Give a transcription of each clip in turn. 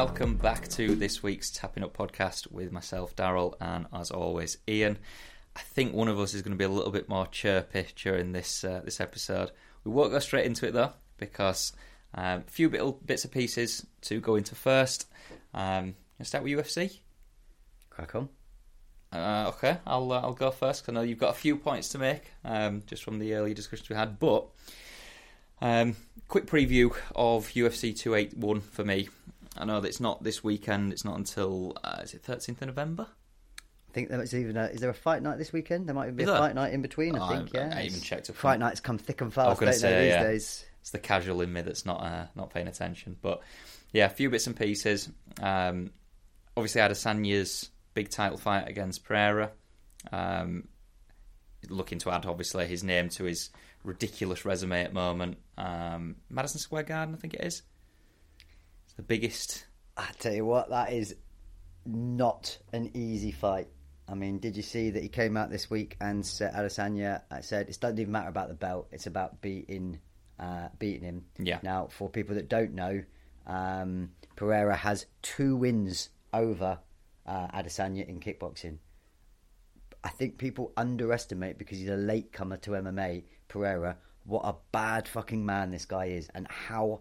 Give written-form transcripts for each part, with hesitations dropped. welcome back to this week's Tapping Up podcast with myself, Daryl, and as always, Ian. I think one of us is going to be a little bit more chirpy during this episode. We won't go straight into it though, because a few bits and pieces to go into first. Let's start with UFC. Crack on. Okay, I'll go first, because I know you've got a few points to make just from the earlier discussions we had, but quick preview of UFC 281 for me. I know that it's not this weekend, it's not until, is it 13th of November? I think there is even is there a fight night this weekend? There might even be a fight night in between, I think, yeah. I even checked up. Fight nights come thick and fast, don't they, these days? It's the casual in me that's not paying attention, but yeah, a few bits and pieces. Obviously, Adesanya's big title fight against Pereira. Looking to add, obviously, his name to his ridiculous resume at the moment. Madison Square Garden, I think it is. It's the biggest. I tell you what, that is not an easy fight. I mean, did you see that he came out this week and Adesanya said, it doesn't even matter about the belt, it's about beating him. Yeah. Now, for people that don't know, Pereira has 2 wins over Adesanya in kickboxing. I think people underestimate, because he's a latecomer to MMA, Pereira, what a bad fucking man this guy is, and how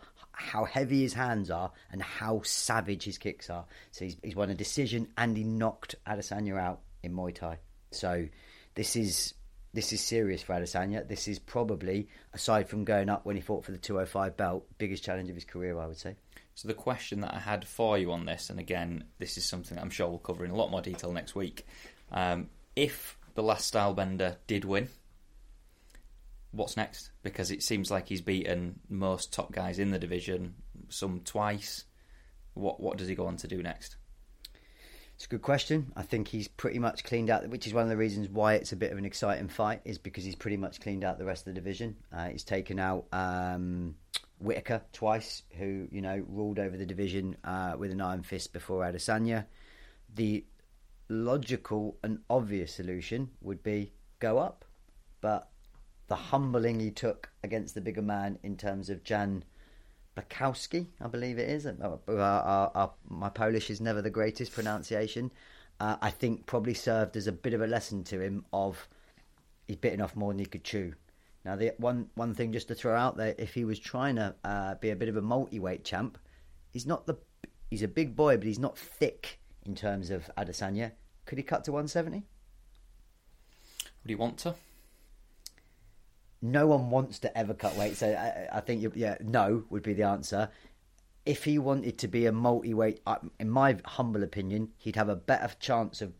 heavy his hands are and how savage his kicks are. So he's won a decision and he knocked Adesanya out in Muay Thai. So this is serious for Adesanya. This is probably, aside from going up when he fought for the 205 belt, biggest challenge of his career, I would say. So the question that I had for you on this, and again, this is something that I'm sure we'll cover in a lot more detail next week. If the last Stylebender did win, what's next? Because it seems like he's beaten most top guys in the division, some twice. What does he go on to do next? It's a good question. I think he's pretty much cleaned out, which is one of the reasons why it's a bit of an exciting fight, is because he's pretty much cleaned out the rest of the division. He's taken out Whitaker twice, who, you know, ruled over the division with an iron fist before Adesanya. The logical and obvious solution would be go up, but the humbling he took against the bigger man in terms of Jan Bukowski, I believe it is. My Polish is never the greatest pronunciation. I think probably served as a bit of a lesson to him of he's bitten off more than he could chew. Now, the one thing just to throw out there, if he was trying to be a bit of a multi-weight champ, he's a big boy, but he's not thick in terms of Adesanya. Could he cut to 170? Would he want to? No one wants to ever cut weight, so I think no would be the answer. If he wanted to be a multi-weight, in my humble opinion, he'd have a better chance of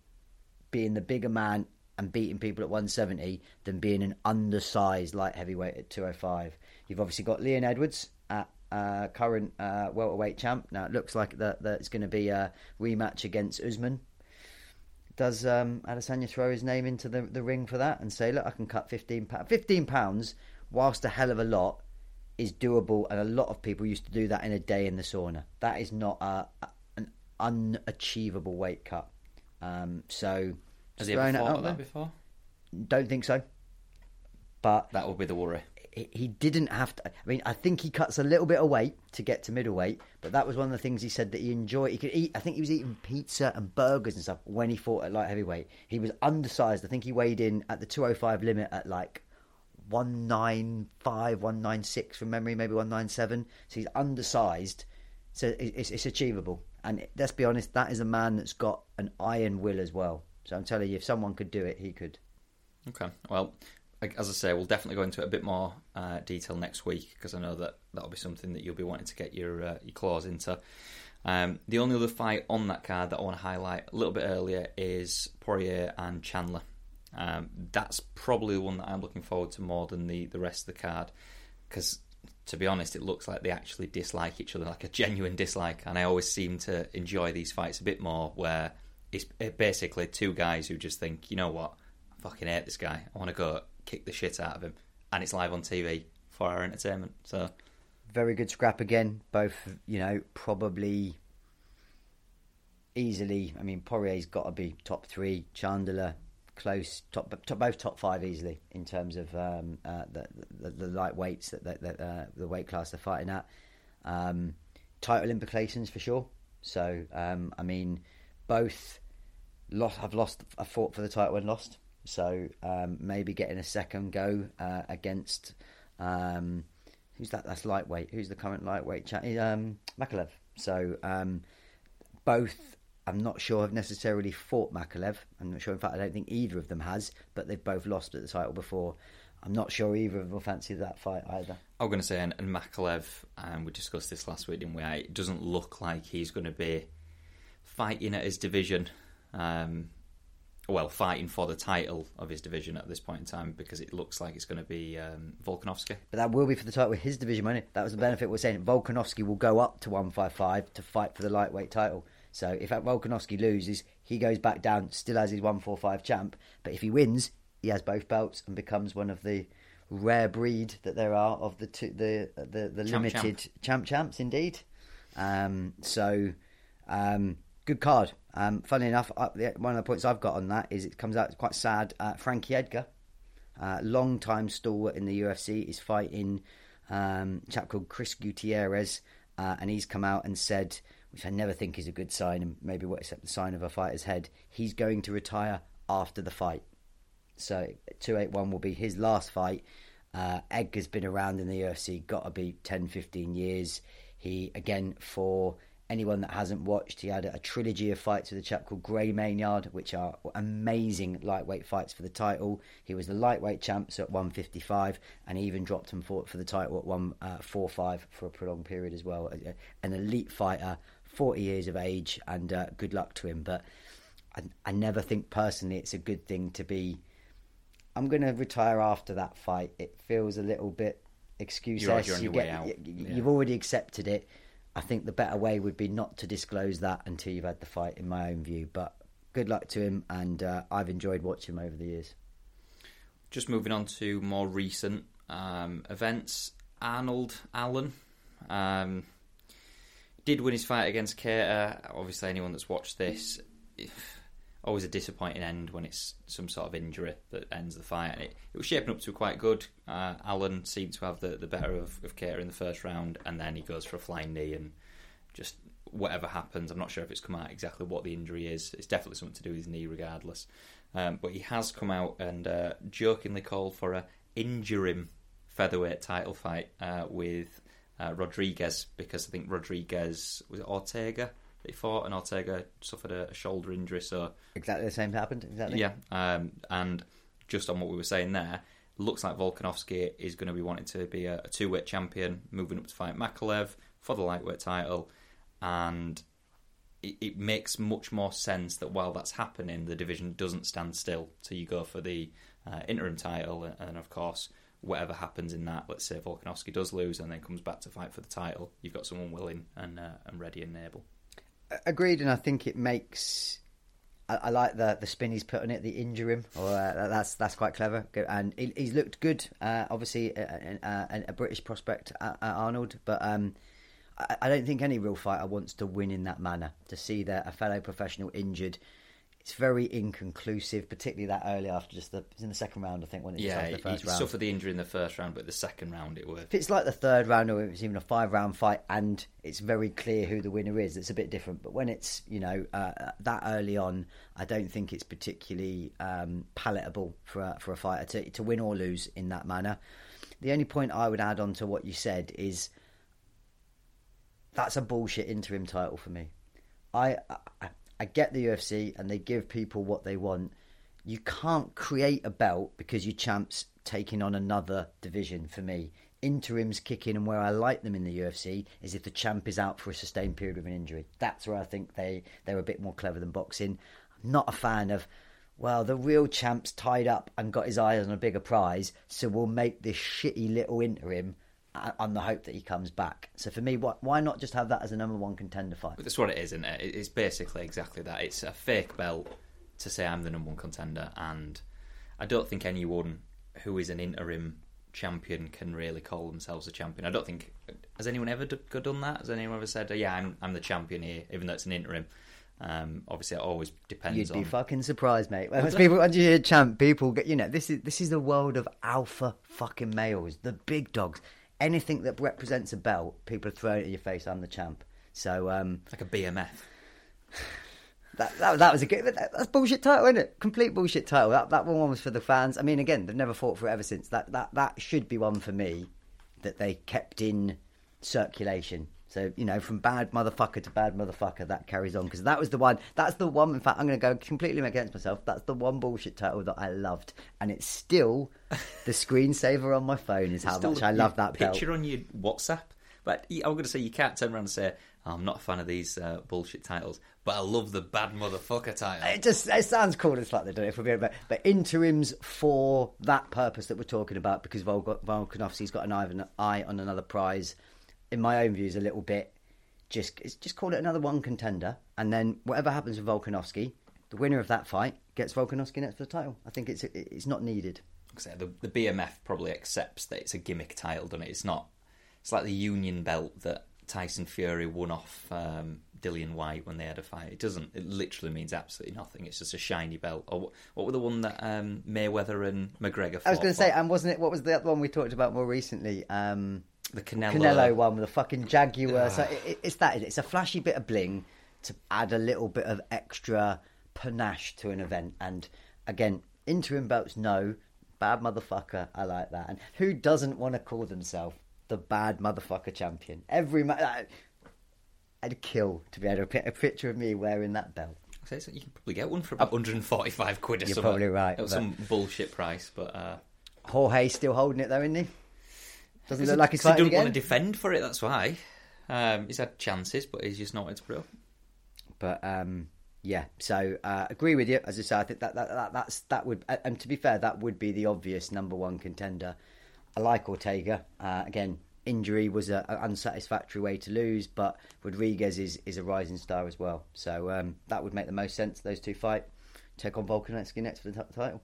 being the bigger man and beating people at 170 than being an undersized light heavyweight at 205. You've obviously got Leon Edwards at current welterweight champ. Now it looks like that it's going to be a rematch against Usman. Does Adesanya throw his name into the ring for that and say, look, I can cut 15 pounds, whilst a hell of a lot is doable, and a lot of people used to do that in a day in the sauna. That is not an unachievable weight cut. So... Has he ever fought that before? Don't think so. But that would be the worry. He didn't have to. I mean, I think he cuts a little bit of weight to get to middleweight, but that was one of the things he said that he enjoyed. He could eat. I think he was eating pizza and burgers and stuff when he fought at light heavyweight. He was undersized. I think he weighed in at the 205 limit at like 195, 196 from memory, maybe 197. So he's undersized. So it's achievable. And let's be honest, that is a man that's got an iron will as well. So I'm telling you, if someone could do it, he could. Okay. Well, as I say, we'll definitely go into it a bit more detail next week, because I know that that'll be something that you'll be wanting to get your claws into. The only other fight on that card that I want to highlight a little bit earlier is Poirier and Chandler. That's probably the one that I'm looking forward to more than the rest of the card, because, to be honest, it looks like they actually dislike each other, like a genuine dislike. And I always seem to enjoy these fights a bit more where... It's basically two guys who just think, you know what, I fucking hate this guy. I want to go kick the shit out of him. And it's live on TV for our entertainment. So, very good scrap again. Both, you know, probably easily. I mean, Poirier's got to be top 3. Chandler, close, both top 5 easily in terms of the lightweights, the weight class they're fighting at. Title implications for sure. So, I mean, both have lost. I fought for the title and lost. So maybe getting a second go against who's that? That's lightweight. Who's the current lightweight champion? Makhachev. So both. I'm not sure I've necessarily fought Makhachev. I'm not sure. In fact, I don't think either of them has, but they've both lost at the title before. I'm not sure either of them will fancy that fight either. I'm going to say, and Makhachev, we discussed this last week, didn't we? It doesn't look like he's going to be fighting at his division, fighting for the title of his division at this point in time, because it looks like it's going to be Volkanovski. But that will be for the title of his division, won't it? That was the benefit we're saying. Volkanovski will go up to 155 to fight for the lightweight title. So if that Volkanovski loses, he goes back down, still has his 145 champ. But if he wins, he has both belts and becomes one of the rare breed that there are of the limited champs indeed. Good card. Funnily enough, one of the points I've got on that is it comes out quite sad. Frankie Edgar, long-time stalwart in the UFC, is fighting a chap called Chris Gutierrez, and he's come out and said, which I never think is a good sign, and maybe except the sign of a fighter's head, he's going to retire after the fight. So 281 will be his last fight. Edgar's been around in the UFC, got to be 10, 15 years. He, again, for anyone that hasn't watched, he had a trilogy of fights with a chap called Gray Maynard, which are amazing lightweight fights for the title. He was the lightweight champ, so at 155, and he even dropped and fought for the title at 145 for a prolonged period as well. An elite fighter, 40 years of age, and good luck to him. But I never think personally it's a good thing to be, I'm going to retire after that fight. It feels a little bit excuse. You've already accepted it. I think the better way would be not to disclose that until you've had the fight, in my own view. But good luck to him, and I've enjoyed watching him over the years. Just moving on to more recent events. Arnold Allen did win his fight against Cater. Obviously, anyone that's watched this, always a disappointing end when it's some sort of injury that ends the fight. And it was shaping up to quite good. Allen seemed to have the better of Cater in the first round, and then he goes for a flying knee, and just whatever happens, I'm not sure if it's come out exactly what the injury is. It's definitely something to do with his knee regardless. But he has come out and jokingly called for a interim featherweight title fight with Rodríguez, because I think Rodríguez, was it Ortega? He fought, and Ortega suffered a shoulder injury, so exactly the same happened. Exactly, yeah. And just on what we were saying there, looks like Volkanovski is going to be wanting to be a two-weight champion, moving up to fight Makhachev for the lightweight title, and it makes much more sense that while that's happening, the division doesn't stand still. So you go for the interim title, and of course, whatever happens in that, let's say Volkanovski does lose and then comes back to fight for the title, you've got someone willing and ready and able. Agreed, and I think it makes. I like the spin he's put on it, the interim. That's quite clever, and he's looked good. Obviously, a British prospect, Arnold, but I don't think any real fighter wants to win in that manner. To see that a fellow professional injured, it's very inconclusive, particularly that early after just it's in the second round, I think, when it's after the first round. He suffered the injury in the first round, but the second round it was. If it's like the third round, or if it's even a 5-round fight, and it's very clear who the winner is, it's a bit different. But when it's, that early on, I don't think it's particularly palatable for a fighter to win or lose in that manner. The only point I would add on to what you said is that's a bullshit interim title for me. I get the UFC, and they give people what they want. You can't create a belt because your champ's taking on another division for me. Interims kick in, and where I like them in the UFC is if the champ is out for a sustained period of an injury. That's where I think they're a bit more clever than boxing. I'm not a fan of, the real champ's tied up and got his eyes on a bigger prize, so we'll make this shitty little interim on the hope that he comes back. So for me, why not just have that as a number one contender fight? But that's what it is, isn't it? It's basically exactly that. It's a fake belt to say I'm the number one contender, and I don't think anyone who is an interim champion can really call themselves a champion. I don't think... Has anyone ever done that? Has anyone ever said, I'm the champion here, even though it's an interim? Obviously, it always depends on... You'd be fucking surprised, mate. Once you hear champ, people get... This is the world of alpha fucking males, the big dogs. Anything that represents a belt, people are throwing it in your face, I'm the champ. So like a BMF. That was a good... That's bullshit title, isn't it? Complete bullshit title. That one was for the fans. I mean, again, they've never fought for it ever since. That should be one for me that they kept in circulation. So, you know, from bad motherfucker to bad motherfucker, that carries on. Because that was the one... That's the one... In fact, I'm going to go completely against myself. That's the one bullshit title that I loved. And it's still the screensaver on my phone is how much I love that belt. Picture on your WhatsApp. But I'm going to say you can't turn around and say... I'm not a fan of these bullshit titles, but I love the bad motherfucker title. It sounds cool. It's like they don't know if we're being but interims for that purpose that we're talking about, because Volkanovski's got an eye on another prize. In my own views, a little bit, just call it another one contender, and then whatever happens with Volkanovski, the winner of that fight gets Volkanovski next for the title. I think it's not needed. The BMF probably accepts that it's a gimmick title, doesn't it? It's not. It's like the Union belt that Tyson Fury won off Dillian White when they had a fight. It literally means absolutely nothing. It's just a shiny belt. Or what were the one that Mayweather and McGregor fought? I was going to say, and wasn't it, what was the other one we talked about more recently? The Canelo one with the fucking Jaguar. So it's that. It's a flashy bit of bling to add a little bit of extra panache to an event. And again, interim belts, no. Bad motherfucker, I like that. And who doesn't want to call themselves the bad motherfucker champion? I'd kill to be able to put a picture of me wearing that belt. You can probably get one for about 145 quid or something. You're probably right. That was some bullshit price, but... Jorge's still holding it though, isn't he? Doesn't look like he's fighting again. He doesn't want to defend for it, that's why. He's had chances, but he's just not wanted to put up. But, yeah, so agree with you. As I say, I think that would... And to be fair, that would be the obvious number one contender. I like Ortega. Again, injury was an unsatisfactory way to lose, but Rodríguez is a rising star as well. So that would make the most sense, those two fight. Take on Volkanovski next for the title.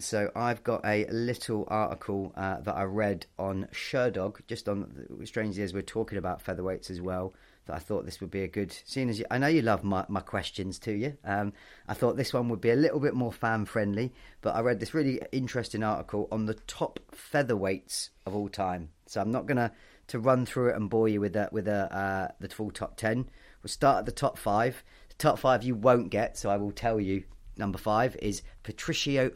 So I've got a little article that I read on Sherdog, just on, strangely, as we're talking about featherweights as well, that I thought this would be a good... Seeing as I know you love my questions to you, I thought this one would be a little bit more fan-friendly, but I read this really interesting article on the top featherweights of all time. So I'm not going to run through it and bore you with the full top 10. We'll start at the top 5. The top 5 you won't get, so I will tell you. Number 5 is Patricio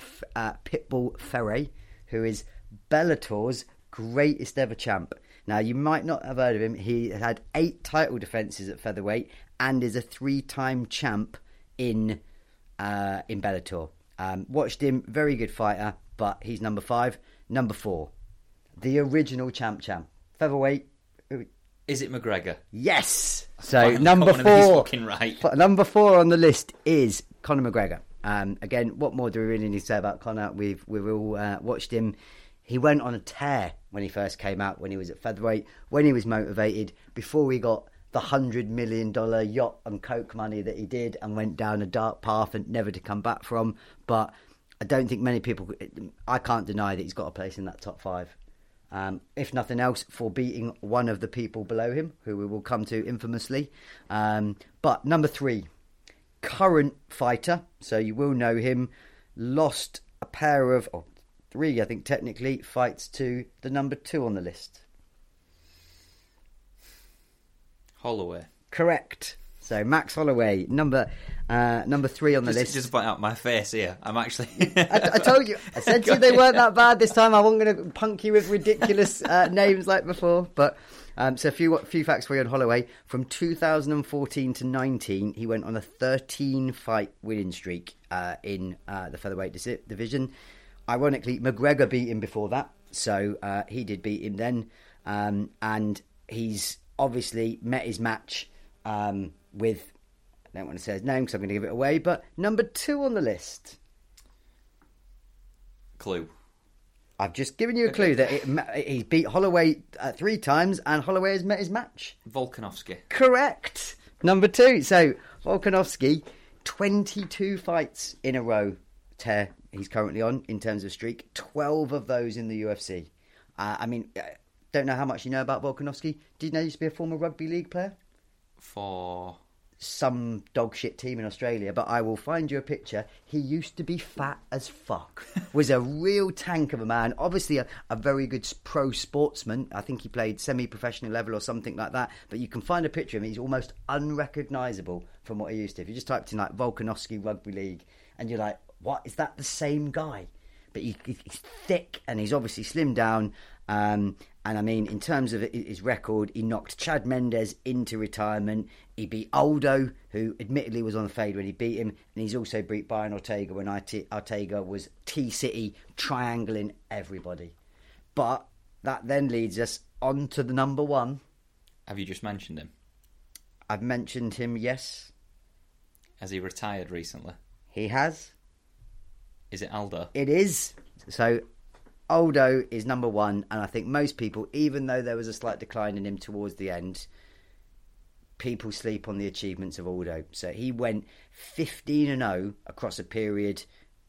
Pitbull Ferre, who is Bellator's greatest ever champ. Now, you might not have heard of him. He had 8 title defences at featherweight and is a 3-time champ in Bellator. Watched him, very good fighter, but he's number 5. Number 4, the original champ. Featherweight. Is it McGregor? Yes! So, number 4. Fucking right. Number 4 on the list is Conor McGregor. Again, what more do we really need to say about Conor? We've all watched him. He went on a tear when he first came out, when he was at featherweight, when he was motivated, before he got the $100 million yacht and coke money that he did and went down a dark path and never to come back from. But I don't think many people... I can't deny that he's got a place in that top 5. If nothing else, for beating one of the people below him, who we will come to infamously. But number 3... current fighter, so you will know him, lost a pair of, or 3 I think technically, fights to the number 2 on the list. Holloway. Correct. So Max Holloway, number 3 on the list. Just point out my face here. I'm actually... I told you. I said to you they weren't that bad this time. I wasn't going to punk you with ridiculous names like before, but... so a few facts for you on Holloway. From 2014 to 19, he went on a 13-fight winning streak in the featherweight division. Ironically, McGregor beat him before that, so he did beat him then. And he's obviously met his match with, I don't want to say his name because I'm going to give it away, but number 2 on the list. Clue. I've just given you a clue that he's beat Holloway 3 times and Holloway has met his match. Volkanovski. Correct. Number 2. So, Volkanovski, 22 fights in a row tear he's currently on in terms of streak. 12 of those in the UFC. I mean, don't know how much you know about Volkanovski. Did you know he used to be a former rugby league player? For... some dog shit team in Australia, but I will find you a picture. He used to be fat as fuck. Was a real tank of a man. Obviously a very good pro sportsman. I think he played semi-professional level or something like that. But you can find a picture of him. He's almost unrecognisable from what he used to. If you just typed in like Volkanovski Rugby League and you're like, what? Is that the same guy? But he's thick and he's obviously slimmed down. And I mean, in terms of his record, he knocked Chad Mendes into retirement. He beat Aldo, who admittedly was on the fade when he beat him. And he's also beat Brian Ortega when Ortega was T-City triangling everybody. But that then leads us on to the number one. Have you just mentioned him? I've mentioned him, yes. Has he retired recently? He has. Is it Aldo? It is. So Aldo is number one, and I think most people, even though there was a slight decline in him towards the end, people sleep on the achievements of Aldo. So he went 15-0 across a period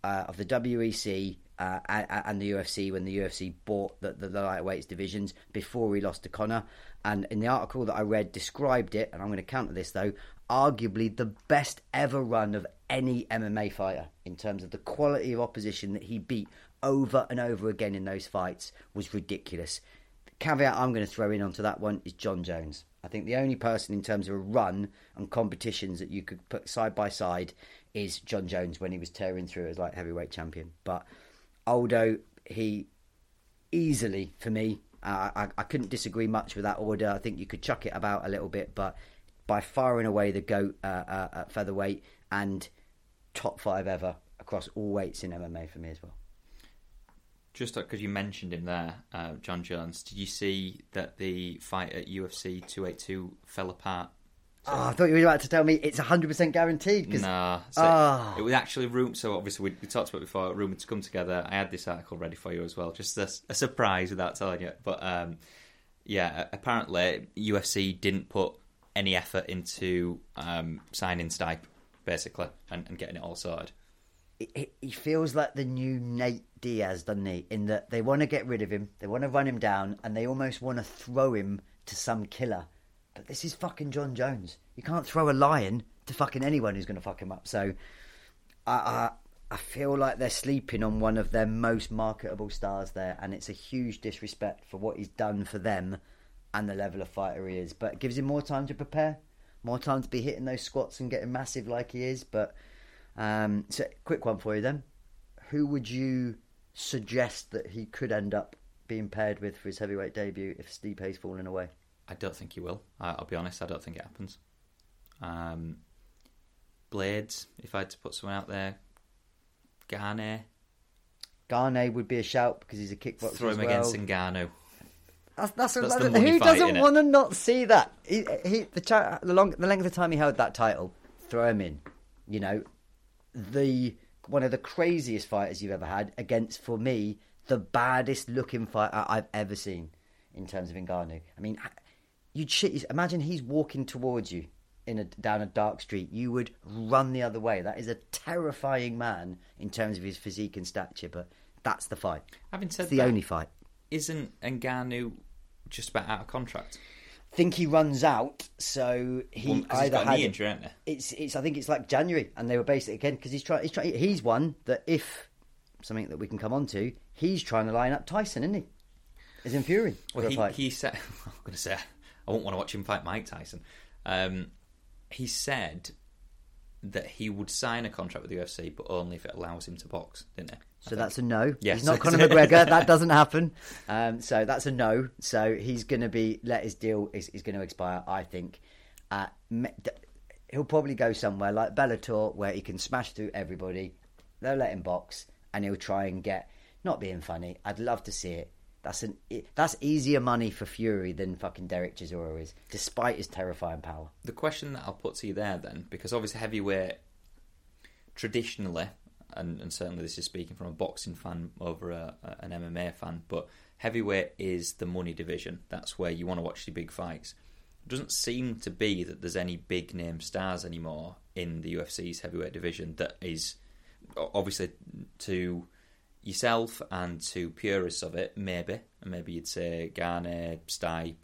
of the WEC and the UFC when the UFC bought the lightweights divisions before he lost to Conor. And in the article that I read described it, and I'm going to counter this though, arguably the best ever run of any MMA fighter in terms of the quality of opposition that he beat over and over again in those fights was ridiculous. The caveat I'm going to throw in onto that one is John Jones. I think the only person in terms of a run and competitions that you could put side by side is John Jones when he was tearing through as light heavyweight champion. But Aldo, he easily, for me, I couldn't disagree much with that order. I think you could chuck it about a little bit, but by far and away the GOAT at featherweight and top five ever across all weights in MMA for me as well. Just because you mentioned him there, John Jones, did you see that the fight at UFC 282 fell apart? So, I thought you were about to tell me it's 100% guaranteed. Nah. It was actually rumored. So obviously we talked about it before, rumored to come together. I had this article ready for you as well. Just a surprise without telling you. But yeah, apparently UFC didn't put any effort into signing Stipe, basically, and getting it all sorted. He feels like the new Nate Diaz, doesn't he? In that they want to get rid of him, they want to run him down, and they almost want to throw him to some killer. But this is fucking John Jones. You can't throw a lion to fucking anyone who's going to fuck him up. So I feel like they're sleeping on one of their most marketable stars there, and it's a huge disrespect for what he's done for them and the level of fighter he is. But it gives him more time to prepare, more time to be hitting those squats and getting massive like he is, but... So quick one for you then. Who would you suggest that he could end up being paired with for his heavyweight debut if Stipe's fallen away? I don't think he will. I'll be honest, I don't think it happens. Blades, if I had to put someone out there. Gane would be a shout because he's a kickboxer. Throw him as well against Ngannou. That's the money. Who fight, doesn't want to not see that? The length of time he held that title, throw him in. You know, one of the craziest fighters you've ever had against, for me, the baddest looking fighter I've ever seen in terms of Ngannou. I mean, imagine he's walking towards you down a dark street. You would run the other way. That is a terrifying man in terms of his physique and stature, but that's the fight. Having said that, the only fight. Isn't Ngannou just about out of contract? Think he runs out, so either got a knee injury, hasn't he? I think it's like January, and they were basically again because he's one that if something that we can come on to, he's trying to line up Tyson, isn't he? Is in Fury? Well, he said, "I'm going to say I won't want to watch him fight Mike Tyson." He said that he would sign a contract with the UFC, but only if it allows him to box, didn't he? So that's a no. Yes. He's not Conor McGregor. That doesn't happen. So that's a no. So he's going to be let his deal is going to expire, I think. He'll probably go somewhere like Bellator where he can smash through everybody. They'll let him box and he'll try and get, not being funny, I'd love to see it. That's easier money for Fury than fucking Derek Chisora is, despite his terrifying power. The question that I'll put to you there then, because obviously heavyweight traditionally... And certainly this is speaking from a boxing fan over an MMA fan, but heavyweight is the money division. That's where you want to watch the big fights. It doesn't seem to be that there's any big name stars anymore in the UFC's heavyweight division that is obviously to yourself and to purists of it, maybe. And maybe you'd say Gane, Stipe,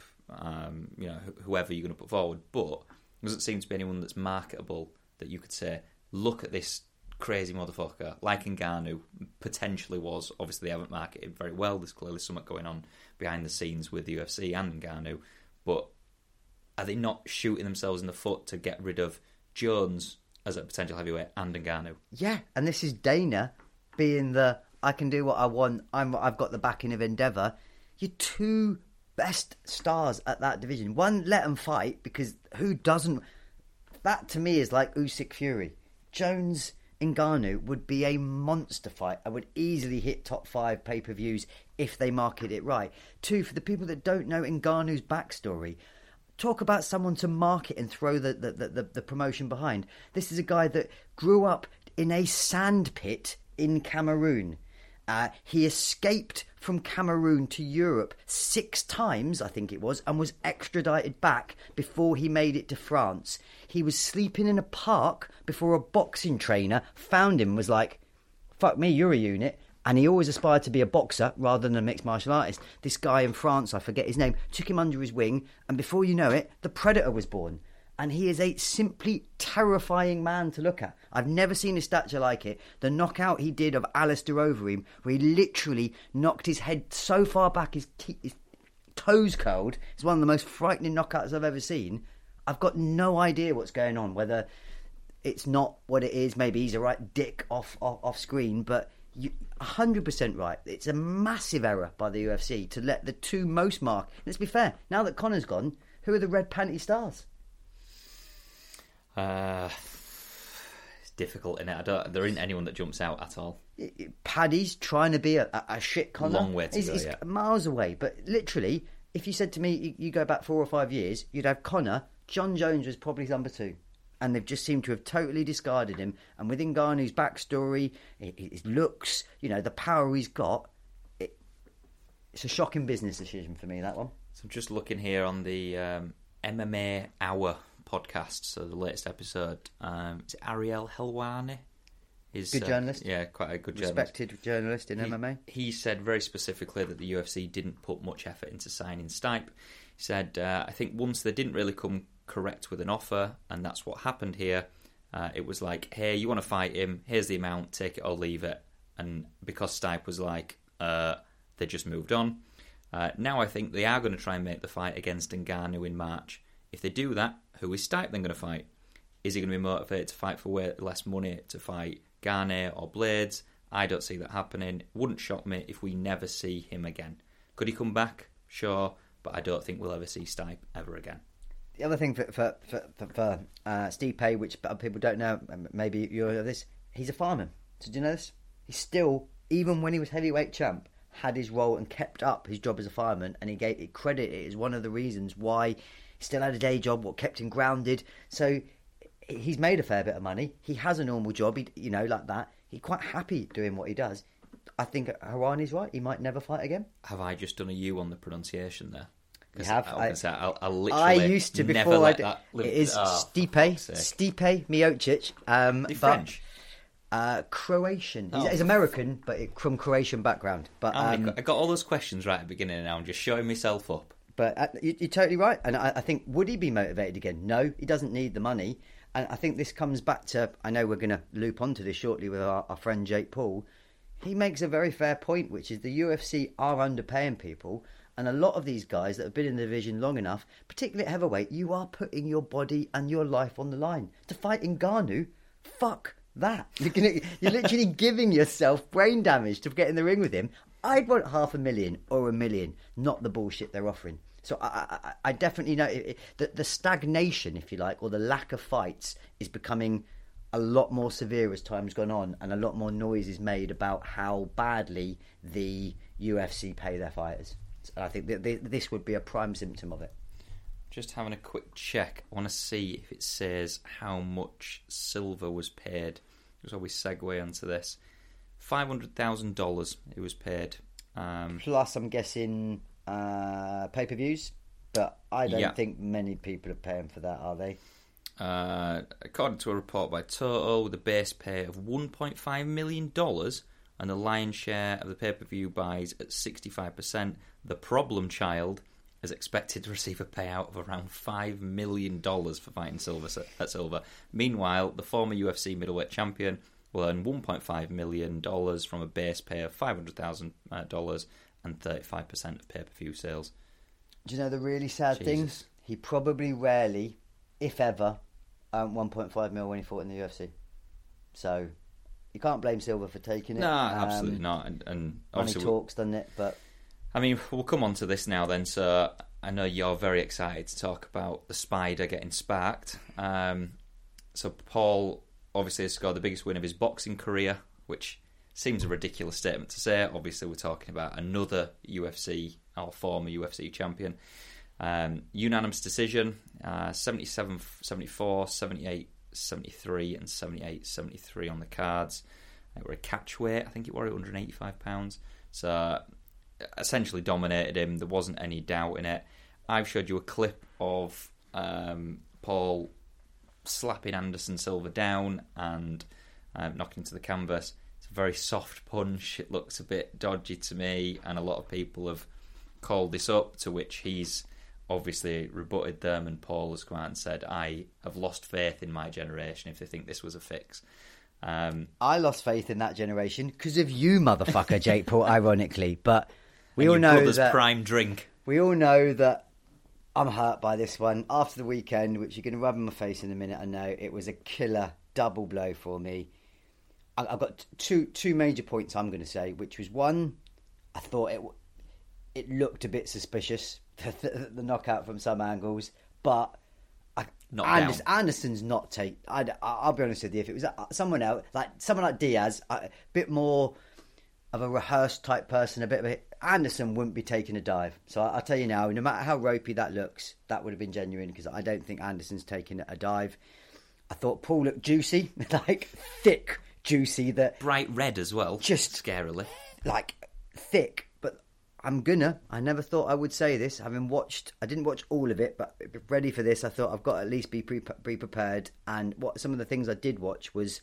whoever you're going to put forward. But doesn't seem to be anyone that's marketable that you could say, look at this crazy motherfucker, like Ngannou potentially was. Obviously, they haven't marketed him very well. There's clearly something going on behind the scenes with the UFC and Ngannou. But are they not shooting themselves in the foot to get rid of Jones as a potential heavyweight and Ngannou? Yeah, and this is Dana being the, I can do what I want, I've got the backing of Endeavour. You're two best stars at that division. One, let them fight, because who doesn't? That to me is like Usyk Fury. Jones Ngannou would be a monster fight. I would easily hit top 5 pay-per-views if they market it right. Two, for the people that don't know Ngannou's backstory, talk about someone to market and throw the promotion behind. This is a guy that grew up in a sand pit in Cameroon. He escaped from Cameroon to Europe 6 times, I think it was, and was extradited back before he made it to France. He was sleeping in a park before a boxing trainer found him, was like, fuck me, you're a unit. And he always aspired to be a boxer rather than a mixed martial artist. This guy in France, I forget his name, took him under his wing, and before you know it, the Predator was born. And he is a simply terrifying man to look at. I've never seen a stature like it. The knockout he did of Alistair Overeem, where he literally knocked his head so far back his toes curled, is one of the most frightening knockouts I've ever seen. I've got no idea what's going on, whether it's not what it is. Maybe he's a right dick off screen, but you're 100% right. It's a massive error by the UFC to let the two most mark. Let's be fair, now that Conor's gone, who are the red panty stars? It's difficult, innit? There isn't anyone that jumps out at all. Paddy's trying to be a shit Conor. Long way to go, yeah. Miles away, but literally, if you said to me you go back 4 or 5 years, you'd have Conor. John Jones was probably number 2, and they've just seemed to have totally discarded him. And with Ngannou's backstory, his looks, the power he's got, it's a shocking business decision for me, that one. So I'm just looking here on the MMA Hour podcast, so the latest episode, is it Ariel Helwani? He's good journalist. Yeah, quite a good respected journalist in MMA. He said very specifically that the UFC didn't put much effort into signing Stipe. He said, I think once they didn't really come correct with an offer, and that's what happened here. It was like, hey, you want to fight him, here's the amount, take it or leave it. And because Stipe was like, they just moved on. Now I think they are going to try and make the fight against Ngannou in March. If they do that, who is Stipe then going to fight? Is he going to be motivated to fight for way less money to fight Gane or Blades? I don't see that happening. Wouldn't shock me if we never see him again. Could he come back? Sure, but I don't think we'll ever see Stipe ever again. The other thing for Stipe, which people don't know, maybe you know this, he's a farmer. Did you know this? He still, even when he was heavyweight champ, had his role and kept up his job as a fireman, and he gave credit. It is one of the reasons why. Still had a day job, what kept him grounded. So he's made a fair bit of money. He has a normal job, like that. He's quite happy doing what he does. I think Harani's right. He might never fight again. Have I just done a U on the pronunciation there? You have. I literally used to never before. It is Stipe Miocic. He's French. Croatian. He's American, but from Croatian background. But I got all those questions right at the beginning, and now I'm just showing myself up. But you're totally right. And I think, would he be motivated again? No, he doesn't need the money. And I think this comes back to, I know we're going to loop onto this shortly with our friend Jake Paul. He makes a very fair point, which is the UFC are underpaying people. And a lot of these guys that have been in the division long enough, particularly at heavyweight, you are putting your body and your life on the line. To fight Ngannou, fuck that. You're literally giving yourself brain damage to get in the ring with him. I'd want $500,000 or $1 million, not the bullshit they're offering. So I definitely know that the stagnation, if you like, or the lack of fights is becoming a lot more severe as time's gone on, and a lot more noise is made about how badly the UFC pay their fighters. So I think that this would be a prime symptom of it. Just having a quick check. I want to see if it says how much Silva was paid. That's how we segue onto this. $500,000 it was paid. Plus, I'm guessing, pay-per-views. But I don't think many people are paying for that, are they? According to a report by Toto, the base pay of $1.5 million and the lion's share of the pay-per-view buys at 65%. The problem child is expected to receive a payout of around $5 million for fighting Silva at Silva. Meanwhile, the former UFC middleweight champion will earn $1.5 million from a base pay of $500,000 and 35% of pay-per-view sales. Do you know the really sad thing? He probably rarely, if ever, earned 1.5 mil when he fought in the UFC. So you can't blame Silva for taking it. No, absolutely not. And money talks, doesn't it? But I mean, we'll come on to this now then. So I know you're very excited to talk about the Spider getting sparked. So Paul obviously has scored the biggest win of his boxing career, which seems a ridiculous statement to say. Obviously, we're talking about another UFC, our former UFC champion. Unanimous decision, 77, 74, 78, 73 and 78, 73 on the cards. They were a catch weight, I think it were £185. So essentially dominated him. There wasn't any doubt in it. I've showed you a clip of Paul slapping Anderson Silva down and knocking to the canvas. It's a very soft punch. It looks a bit dodgy to me, and a lot of people have called this up, to which he's obviously rebutted them, and Paul has come out and said, I have lost faith in my generation if they think this was a fix. I lost faith in that generation because of you, motherfucker, Jake Paul, ironically. But we all know that prime drink. We all know that I'm hurt by this one. After the weekend, which you're going to rub in my face in a minute, I know, it was a killer double blow for me. I've got two major points I'm going to say, which was one, I thought it looked a bit suspicious, the knockout from some angles, but Anderson's not take. I'll be honest with you. If it was someone else, like someone like Diaz, a bit more of a rehearsed type person, Anderson wouldn't be taking a dive. So I'll tell you now, no matter how ropey that looks, that would have been genuine, because I don't think Anderson's taking a dive. I thought Paul looked juicy, like thick, juicy, that bright red as well, just scarily, like thick. I never thought I would say this. I didn't watch all of it, but ready for this, I thought I've got to at least be prepared. And some of the things I did watch was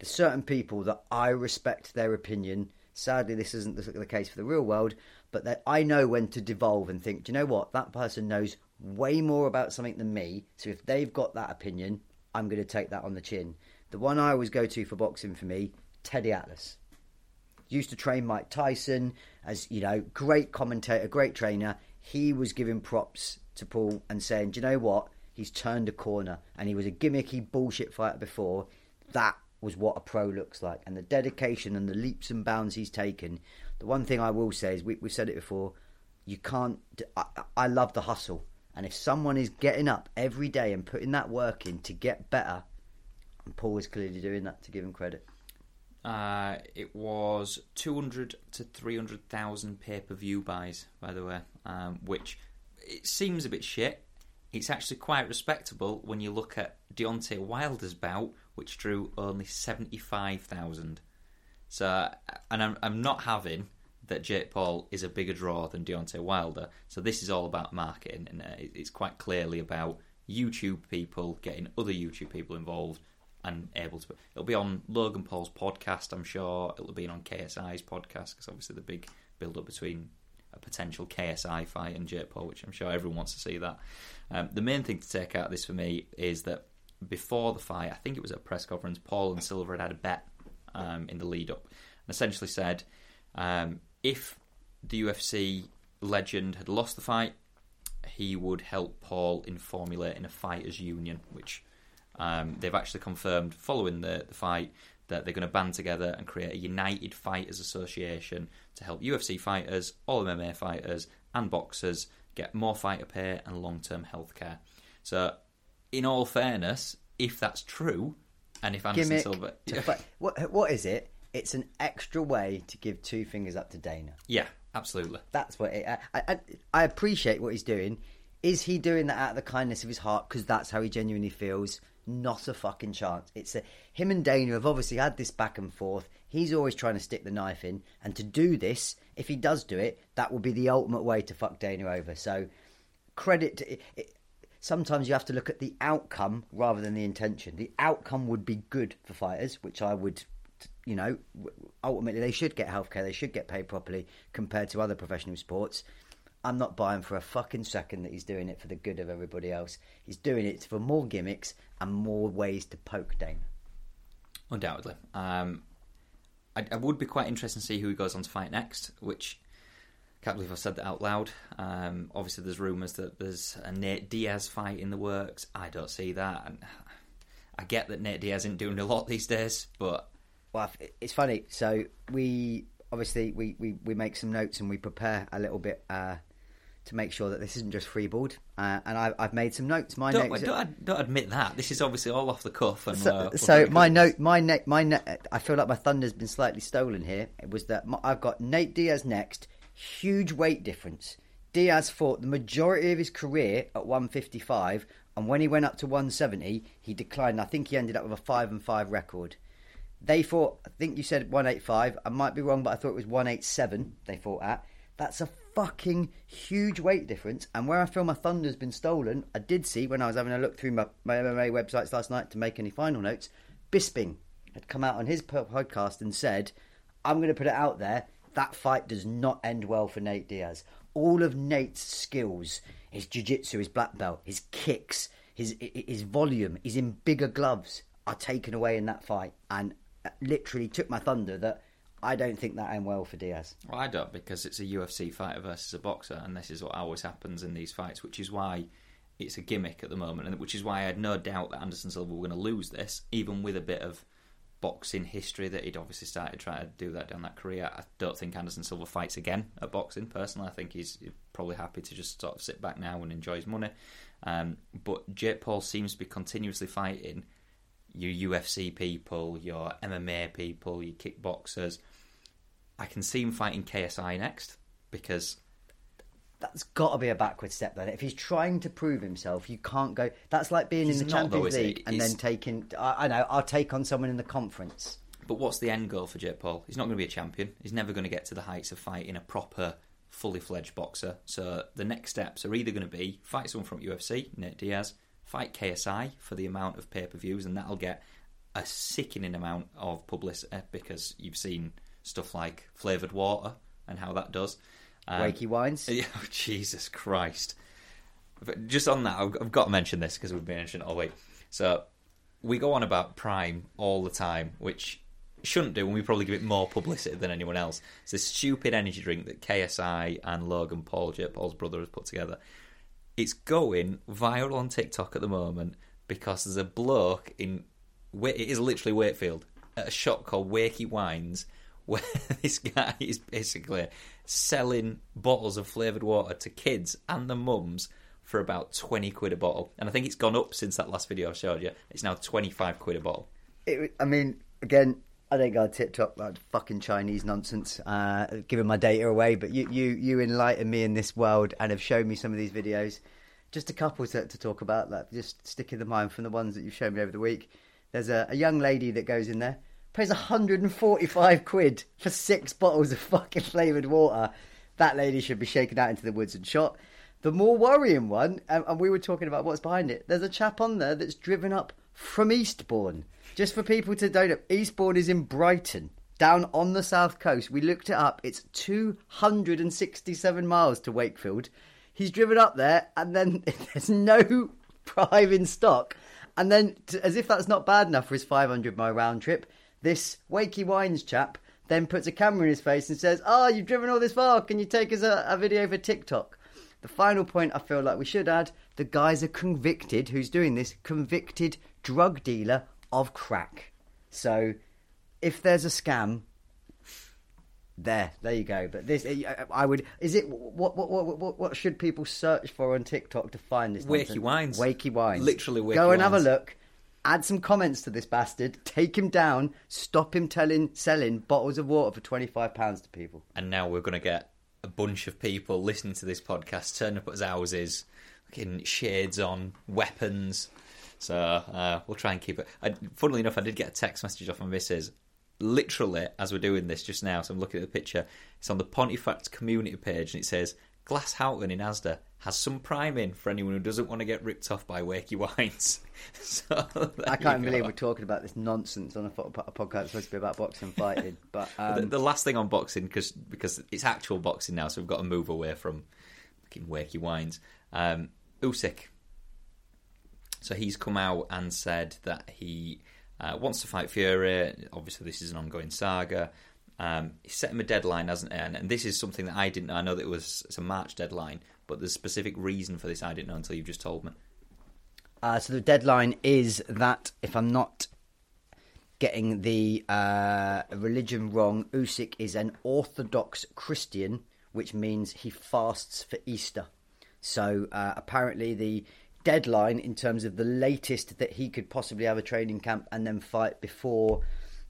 the certain people that I respect their opinion. Sadly, this isn't the case for the real world, but that I know when to devolve and think, do you know what? That person knows way more about something than me. So if they've got that opinion, I'm going to take that on the chin. The one I always go to for boxing for me, Teddy Atlas. Used to train Mike Tyson, as you know, great commentator, great trainer. He was giving props to Paul and saying, do you know what? He's turned a corner, and he was a gimmicky bullshit fighter before. That was what a pro looks like, and the dedication and the leaps and bounds he's taken. The one thing I will say is, we've said it before, I love the hustle. And if someone is getting up every day and putting that work in to get better, and Paul is clearly doing that, to give him credit. It was 200 to 300,000 pay-per-view buys, by the way, which it seems a bit shit. It's actually quite respectable when you look at Deontay Wilder's bout, which drew only 75,000. So, and I'm not having that Jake Paul is a bigger draw than Deontay Wilder. So this is all about marketing, and it's quite clearly about YouTube people getting other YouTube people involved. And it'll be on Logan Paul's podcast, I'm sure. It'll be on KSI's podcast, because obviously the big build-up between a potential KSI fight and Jake Paul, which I'm sure everyone wants to see that. The main thing to take out of this for me is that before the fight, I think it was at a press conference, Paul and Silva had a bet in the lead-up, and essentially said if the UFC legend had lost the fight, he would help Paul in formulating a fighters' union, which... they've actually confirmed following the fight that they're going to band together and create a United Fighters Association to help UFC fighters, all MMA fighters and boxers get more fighter pay and long-term healthcare. So, in all fairness, if that's true, and if Anderson Silva... what is it? It's an extra way to give two fingers up to Dana. Yeah, absolutely. That's what it... I appreciate what he's doing. Is he doing that out of the kindness of his heart because that's how he genuinely feels? Not a fucking chance. Him and Dana have obviously had this back and forth. He's always trying to stick the knife in, and to do this, if he does do it, that will be the ultimate way to fuck Dana over. So credit to it. Sometimes you have to look at the outcome rather than the intention. The outcome would be good for fighters, which I would, you know, ultimately they should get healthcare, they should get paid properly compared to other professional sports. I'm not buying for a fucking second that he's doing it for the good of everybody else. He's doing it for more gimmicks and more ways to poke Dana. Undoubtedly. I would be quite interested to see who he goes on to fight next, which I can't believe I've said that out loud. Obviously, there's rumours that there's a Nate Diaz fight in the works. I don't see that. And I get that Nate Diaz isn't doing a lot these days, but... Well, it's funny. So we... Obviously, we make some notes and we prepare a little bit to make sure that this isn't just freeboard. And I've made some notes. My don't admit that. This is obviously all off the cuff. And I feel like my thunder's been slightly stolen here. It was that I've got Nate Diaz next. Huge weight difference. Diaz fought the majority of his career at 155, and when he went up to 170, he declined. I think he ended up with a 5-5 record. They fought, I think you said 185. I might be wrong, but I thought it was 187 they fought at. That's a fucking huge weight difference. And where I feel my thunder's been stolen, I did see when I was having a look through my MMA websites last night to make any final notes, Bisping had come out on his podcast and said, I'm going to put it out there, that fight does not end well for Nate Diaz. All of Nate's skills, his jiu-jitsu, his black belt, his kicks, his volume, he's in bigger gloves, are taken away in that fight. And literally took my thunder that I don't think that end well for Diaz. Well, I don't, because it's a UFC fighter versus a boxer, and this is what always happens in these fights, which is why it's a gimmick at the moment, and which is why I had no doubt that Anderson Silva were going to lose this, even with a bit of boxing history that he'd obviously started trying to do that down that career. I don't think Anderson Silva fights again at boxing, personally. I think he's probably happy to just sort of sit back now and enjoy his money. But Jake Paul seems to be continuously fighting your UFC people, your MMA people, your kickboxers. I can see him fighting KSI next, because... That's got to be a backward step, then. If he's trying to prove himself, you can't go... That's like being in the Champions League and then taking... I know, I'll take on someone in the conference. But what's the end goal for Jake Paul? He's not going to be a champion. He's never going to get to the heights of fighting a proper, fully-fledged boxer. So the next steps are either going to be fight someone from UFC, Nate Diaz, fight KSI for the amount of pay-per-views, and that'll get a sickening amount of publicity, because you've seen stuff like flavoured water and how that does. Wakey wines. Oh, Jesus Christ. But just on that, I've got to mention this because we've been mentioning it all week. So we go on about Prime all the time, which shouldn't do, and we probably give it more publicity than anyone else. It's this stupid energy drink that KSI and Logan Paul, Jake Paul's brother, has put together. It's going viral on TikTok at the moment because there's a bloke in... It is literally Wakefield, at a shop called Wakey Wines, where this guy is basically selling bottles of flavoured water to kids and the mums for about 20 quid a bottle. And I think it's gone up since that last video I showed you. It's now 25 quid a bottle. I mean, again... I don't go on TikTok, that fucking Chinese nonsense, giving my data away. But you enlighten me in this world and have shown me some of these videos. Just a couple to talk about, like just sticking the mind from the ones that you've shown me over the week. There's a young lady that goes in there, pays 145 quid for 6 bottles of fucking flavoured water. That lady should be shaken out into the woods and shot. The more worrying one, and we were talking about what's behind it, there's a chap on there that's driven up from Eastbourne. Just for people to don't know, Eastbourne is in Brighton, down on the south coast. We looked it up. It's 267 miles to Wakefield. He's driven up there, and then there's no Prime in stock. And then, as if that's not bad enough for his 500-mile round trip, this Wakey Wines chap then puts a camera in his face and says, you've driven all this far. Can you take us a video for TikTok? The final point I feel like we should add, the guy's a convicted, who's doing this, convicted drug dealer of crack. So if there's a scam, there you go. But this, I would, is it, what should people search for on TikTok to find this? Wakey Wines. Wakey Wines. Literally Wakey Wines. Go and have a look. Add some comments to this bastard. Take him down. Stop him selling bottles of water for £25 to people. And now we're going to get a bunch of people listening to this podcast, turning up at his houses, fucking shades on, weapons. So we'll try and keep it. Funnily enough, I did get a text message off my missus, literally as we're doing this just now. So I'm looking at the picture. It's on the Pontifacts community page, and it says, Glass Houghton in Asda has some Prime in for anyone who doesn't want to get ripped off by Wakey Wines. So I can't believe we're talking about this nonsense on a podcast supposed to be about boxing and fighting. But the last thing on boxing, because it's actual boxing now, so we've got to move away from Fucking wakey wines. Usyk. So he's come out and said that he wants to fight Fury. Obviously, this is an ongoing saga. He set him a deadline, hasn't he? And this is something that I didn't know. I know that it's a March deadline, but there's a specific reason for this I didn't know until you've just told me. So the deadline is that, if I'm not getting the religion wrong, Usyk is an Orthodox Christian, which means he fasts for Easter. So apparently the deadline in terms of the latest that he could possibly have a training camp and then fight before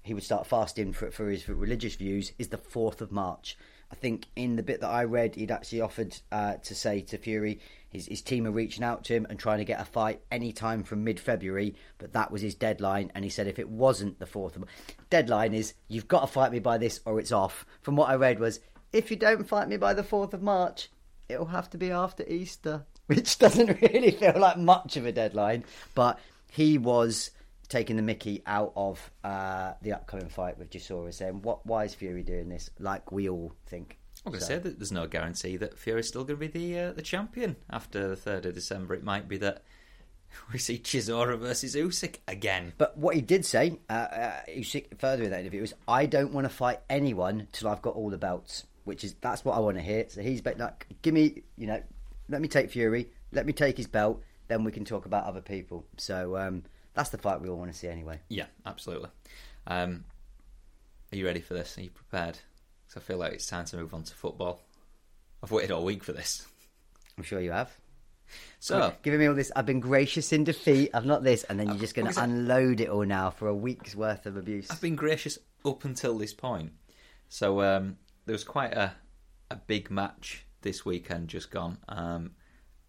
he would start fasting for his religious views is the 4th of March. I think in the bit that I read, he'd actually offered to say to Fury, his team are reaching out to him and trying to get a fight any time from mid-February, but that was his deadline, and he said if it wasn't the 4th of March... Deadline is, you've got to fight me by this or it's off. From what I read was, if you don't fight me by the 4th of March, it'll have to be after Easter, which doesn't really feel like much of a deadline, but he was... taking the mickey out of the upcoming fight with Chisora, saying, why is Fury doing this? Like we all think. I'm going to say that there's no guarantee that Fury's still going to be the champion after the 3rd of December. It might be that we see Chisora versus Usyk again. But what he did say, Usyk further in that interview, was, I don't want to fight anyone till I've got all the belts, which is, that's what I want to hear. So he's like, give me, you know, let me take Fury, let me take his belt, then we can talk about other people. So, that's the fight we all want to see anyway. Yeah, absolutely. Are you ready for this? Are you prepared? Because I feel like it's time to move on to football. I've waited all week for this. I'm sure you have. So, giving me all this, I've been gracious in defeat, I've not this, and then you're just going to unload it all now for a week's worth of abuse. I've been gracious up until this point. So there was quite a big match this weekend just gone.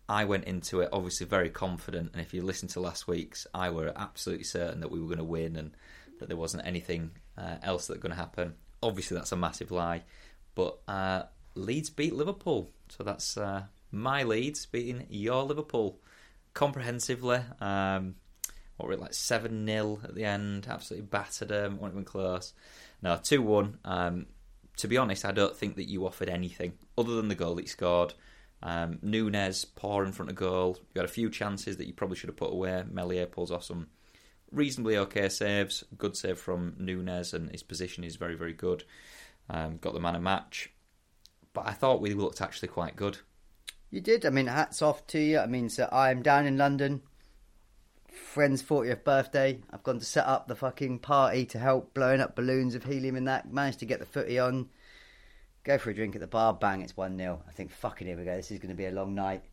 I went into it obviously very confident, and if you listen to last week's, I were absolutely certain that we were going to win and that there wasn't anything else that was going to happen. Obviously, that's a massive lie, but Leeds beat Liverpool, so that's my Leeds beating your Liverpool comprehensively. What were it, like 7-0 at the end? Absolutely battered them, wasn't even close. No, 2-1. To be honest, I don't think that you offered anything other than the goal that you scored. Nunes, poor in front of goal. You had a few chances that you probably should have put away. Melier pulls off some reasonably okay saves. Good save from Nunes, and his position is very, very good. Got the man of match. But I thought we looked actually quite good. You did. I mean, hats off to you. I mean, so I'm down in London. Friend's 40th birthday. I've gone to set up the fucking party to help, blowing up balloons of helium and that. Managed to get the footy on. Go for a drink at the bar, bang, it's 1-0. I think, fucking here we go, this is going to be a long night.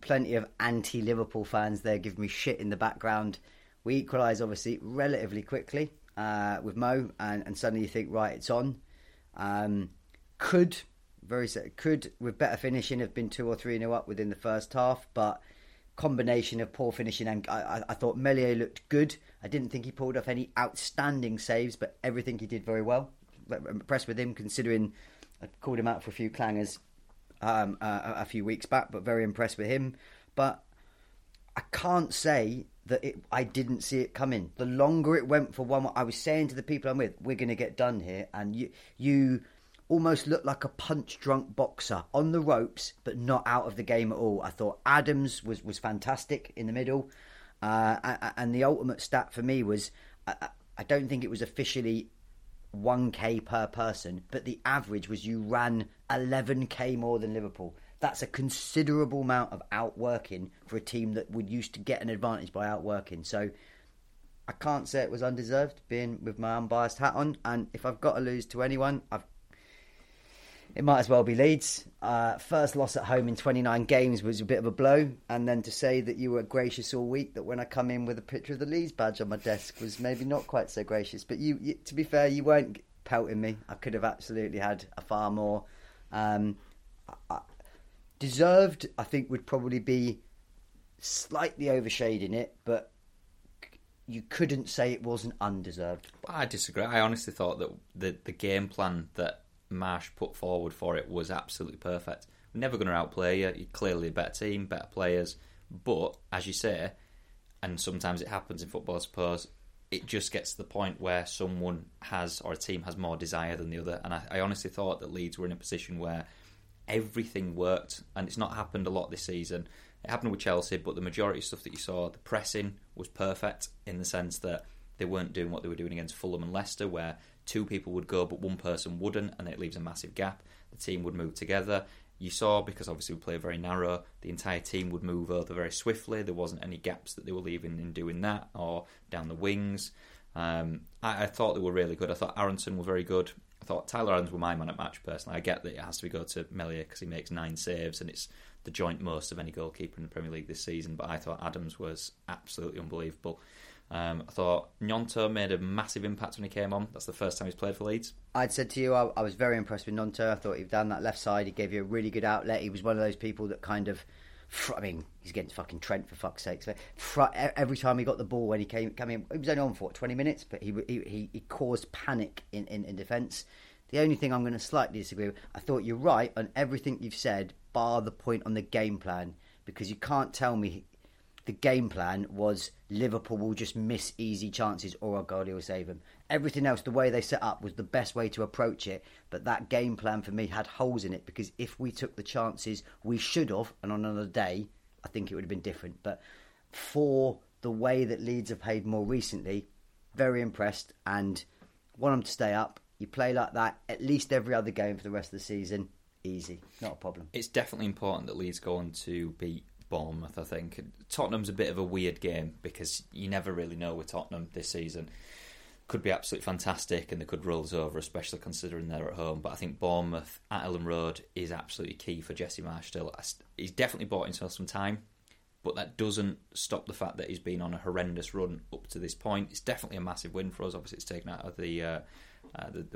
Plenty of anti-Liverpool fans there giving me shit in the background. We equalise, obviously, relatively quickly with Mo, and suddenly you think, right, it's on. Could, with better finishing, have been 2 or 3-0 up within the first half, but combination of poor finishing, and I thought Melier looked good. I didn't think he pulled off any outstanding saves, but everything he did very well. Impressed with him, considering I called him out for a few clangers a few weeks back, but very impressed with him. But I can't say that I didn't see it coming. The longer it went for one, I was saying to the people I'm with, we're going to get done here, and you almost looked like a punch-drunk boxer on the ropes, but not out of the game at all. I thought Adams was fantastic in the middle, and the ultimate stat for me was I don't think it was officially 1k per person, but the average was you ran 11k more than Liverpool. That's a considerable amount of outworking for a team that would used to get an advantage by outworking. So I can't say it was undeserved, being with my unbiased hat on, and if I've got to lose to anyone, it might as well be Leeds. First loss at home in 29 games was a bit of a blow, and then to say that you were gracious all week, that when I come in with a picture of the Leeds badge on my desk, was maybe not quite so gracious. But you to be fair, you weren't pelting me. I could have absolutely had a far more. Deserved, I think, would probably be slightly overshading it, but you couldn't say it wasn't undeserved. I disagree. I honestly thought that the game plan that Marsh put forward for it was absolutely perfect. We're never going to outplay you. You're clearly a better team, better players. But, as you say, and sometimes it happens in football, I suppose, it just gets to the point where someone has, or a team has, more desire than the other. And I honestly thought that Leeds were in a position where everything worked, and it's not happened a lot this season. It happened with Chelsea, but the majority of stuff that you saw, the pressing was perfect in the sense that they weren't doing what they were doing against Fulham and Leicester, where two people would go but one person wouldn't, and it leaves a massive gap. The team would move together. You saw, because obviously we play very narrow, the entire team would move over very swiftly. There wasn't any gaps that they were leaving in doing that or down the wings. I thought they were really good. I thought Aronson were very good. I thought Tyler Adams were my man at match, personally. I get that it has to go to Melier because he makes 9 saves and it's the joint most of any goalkeeper in the Premier League this season, but I thought Adams was absolutely unbelievable. I thought Nonto made a massive impact when he came on. That's the first time he's played for Leeds. I'd said to you, I was very impressed with Nonto. I thought he'd done that left side. He gave you a really good outlet. He was one of those people that kind of... I mean, he's getting fucking Trent for fuck's sake. Every time he got the ball when he came in, he was only on for 20 minutes, but he caused panic in defence. The only thing I'm going to slightly disagree with, I thought you're right on everything you've said, bar the point on the game plan, because you can't tell me the game plan was Liverpool will just miss easy chances or our goalie will save them. Everything else, the way they set up was the best way to approach it, but that game plan for me had holes in it, because if we took the chances we should have, and on another day, I think it would have been different. But for the way that Leeds have played more recently, very impressed and want them to stay up. You play like that at least every other game for the rest of the season, easy, not a problem. It's definitely important that Leeds go on to beat Bournemouth, I think. Tottenham's a bit of a weird game because you never really know with Tottenham this season. Could be absolutely fantastic and they could roll us over, especially considering they're at home. But I think Bournemouth at Elland Road is absolutely key for Jesse Marsch still. He's definitely bought himself some time, but that doesn't stop the fact that he's been on a horrendous run up to this point. It's definitely a massive win for us. Obviously, it's taken out of the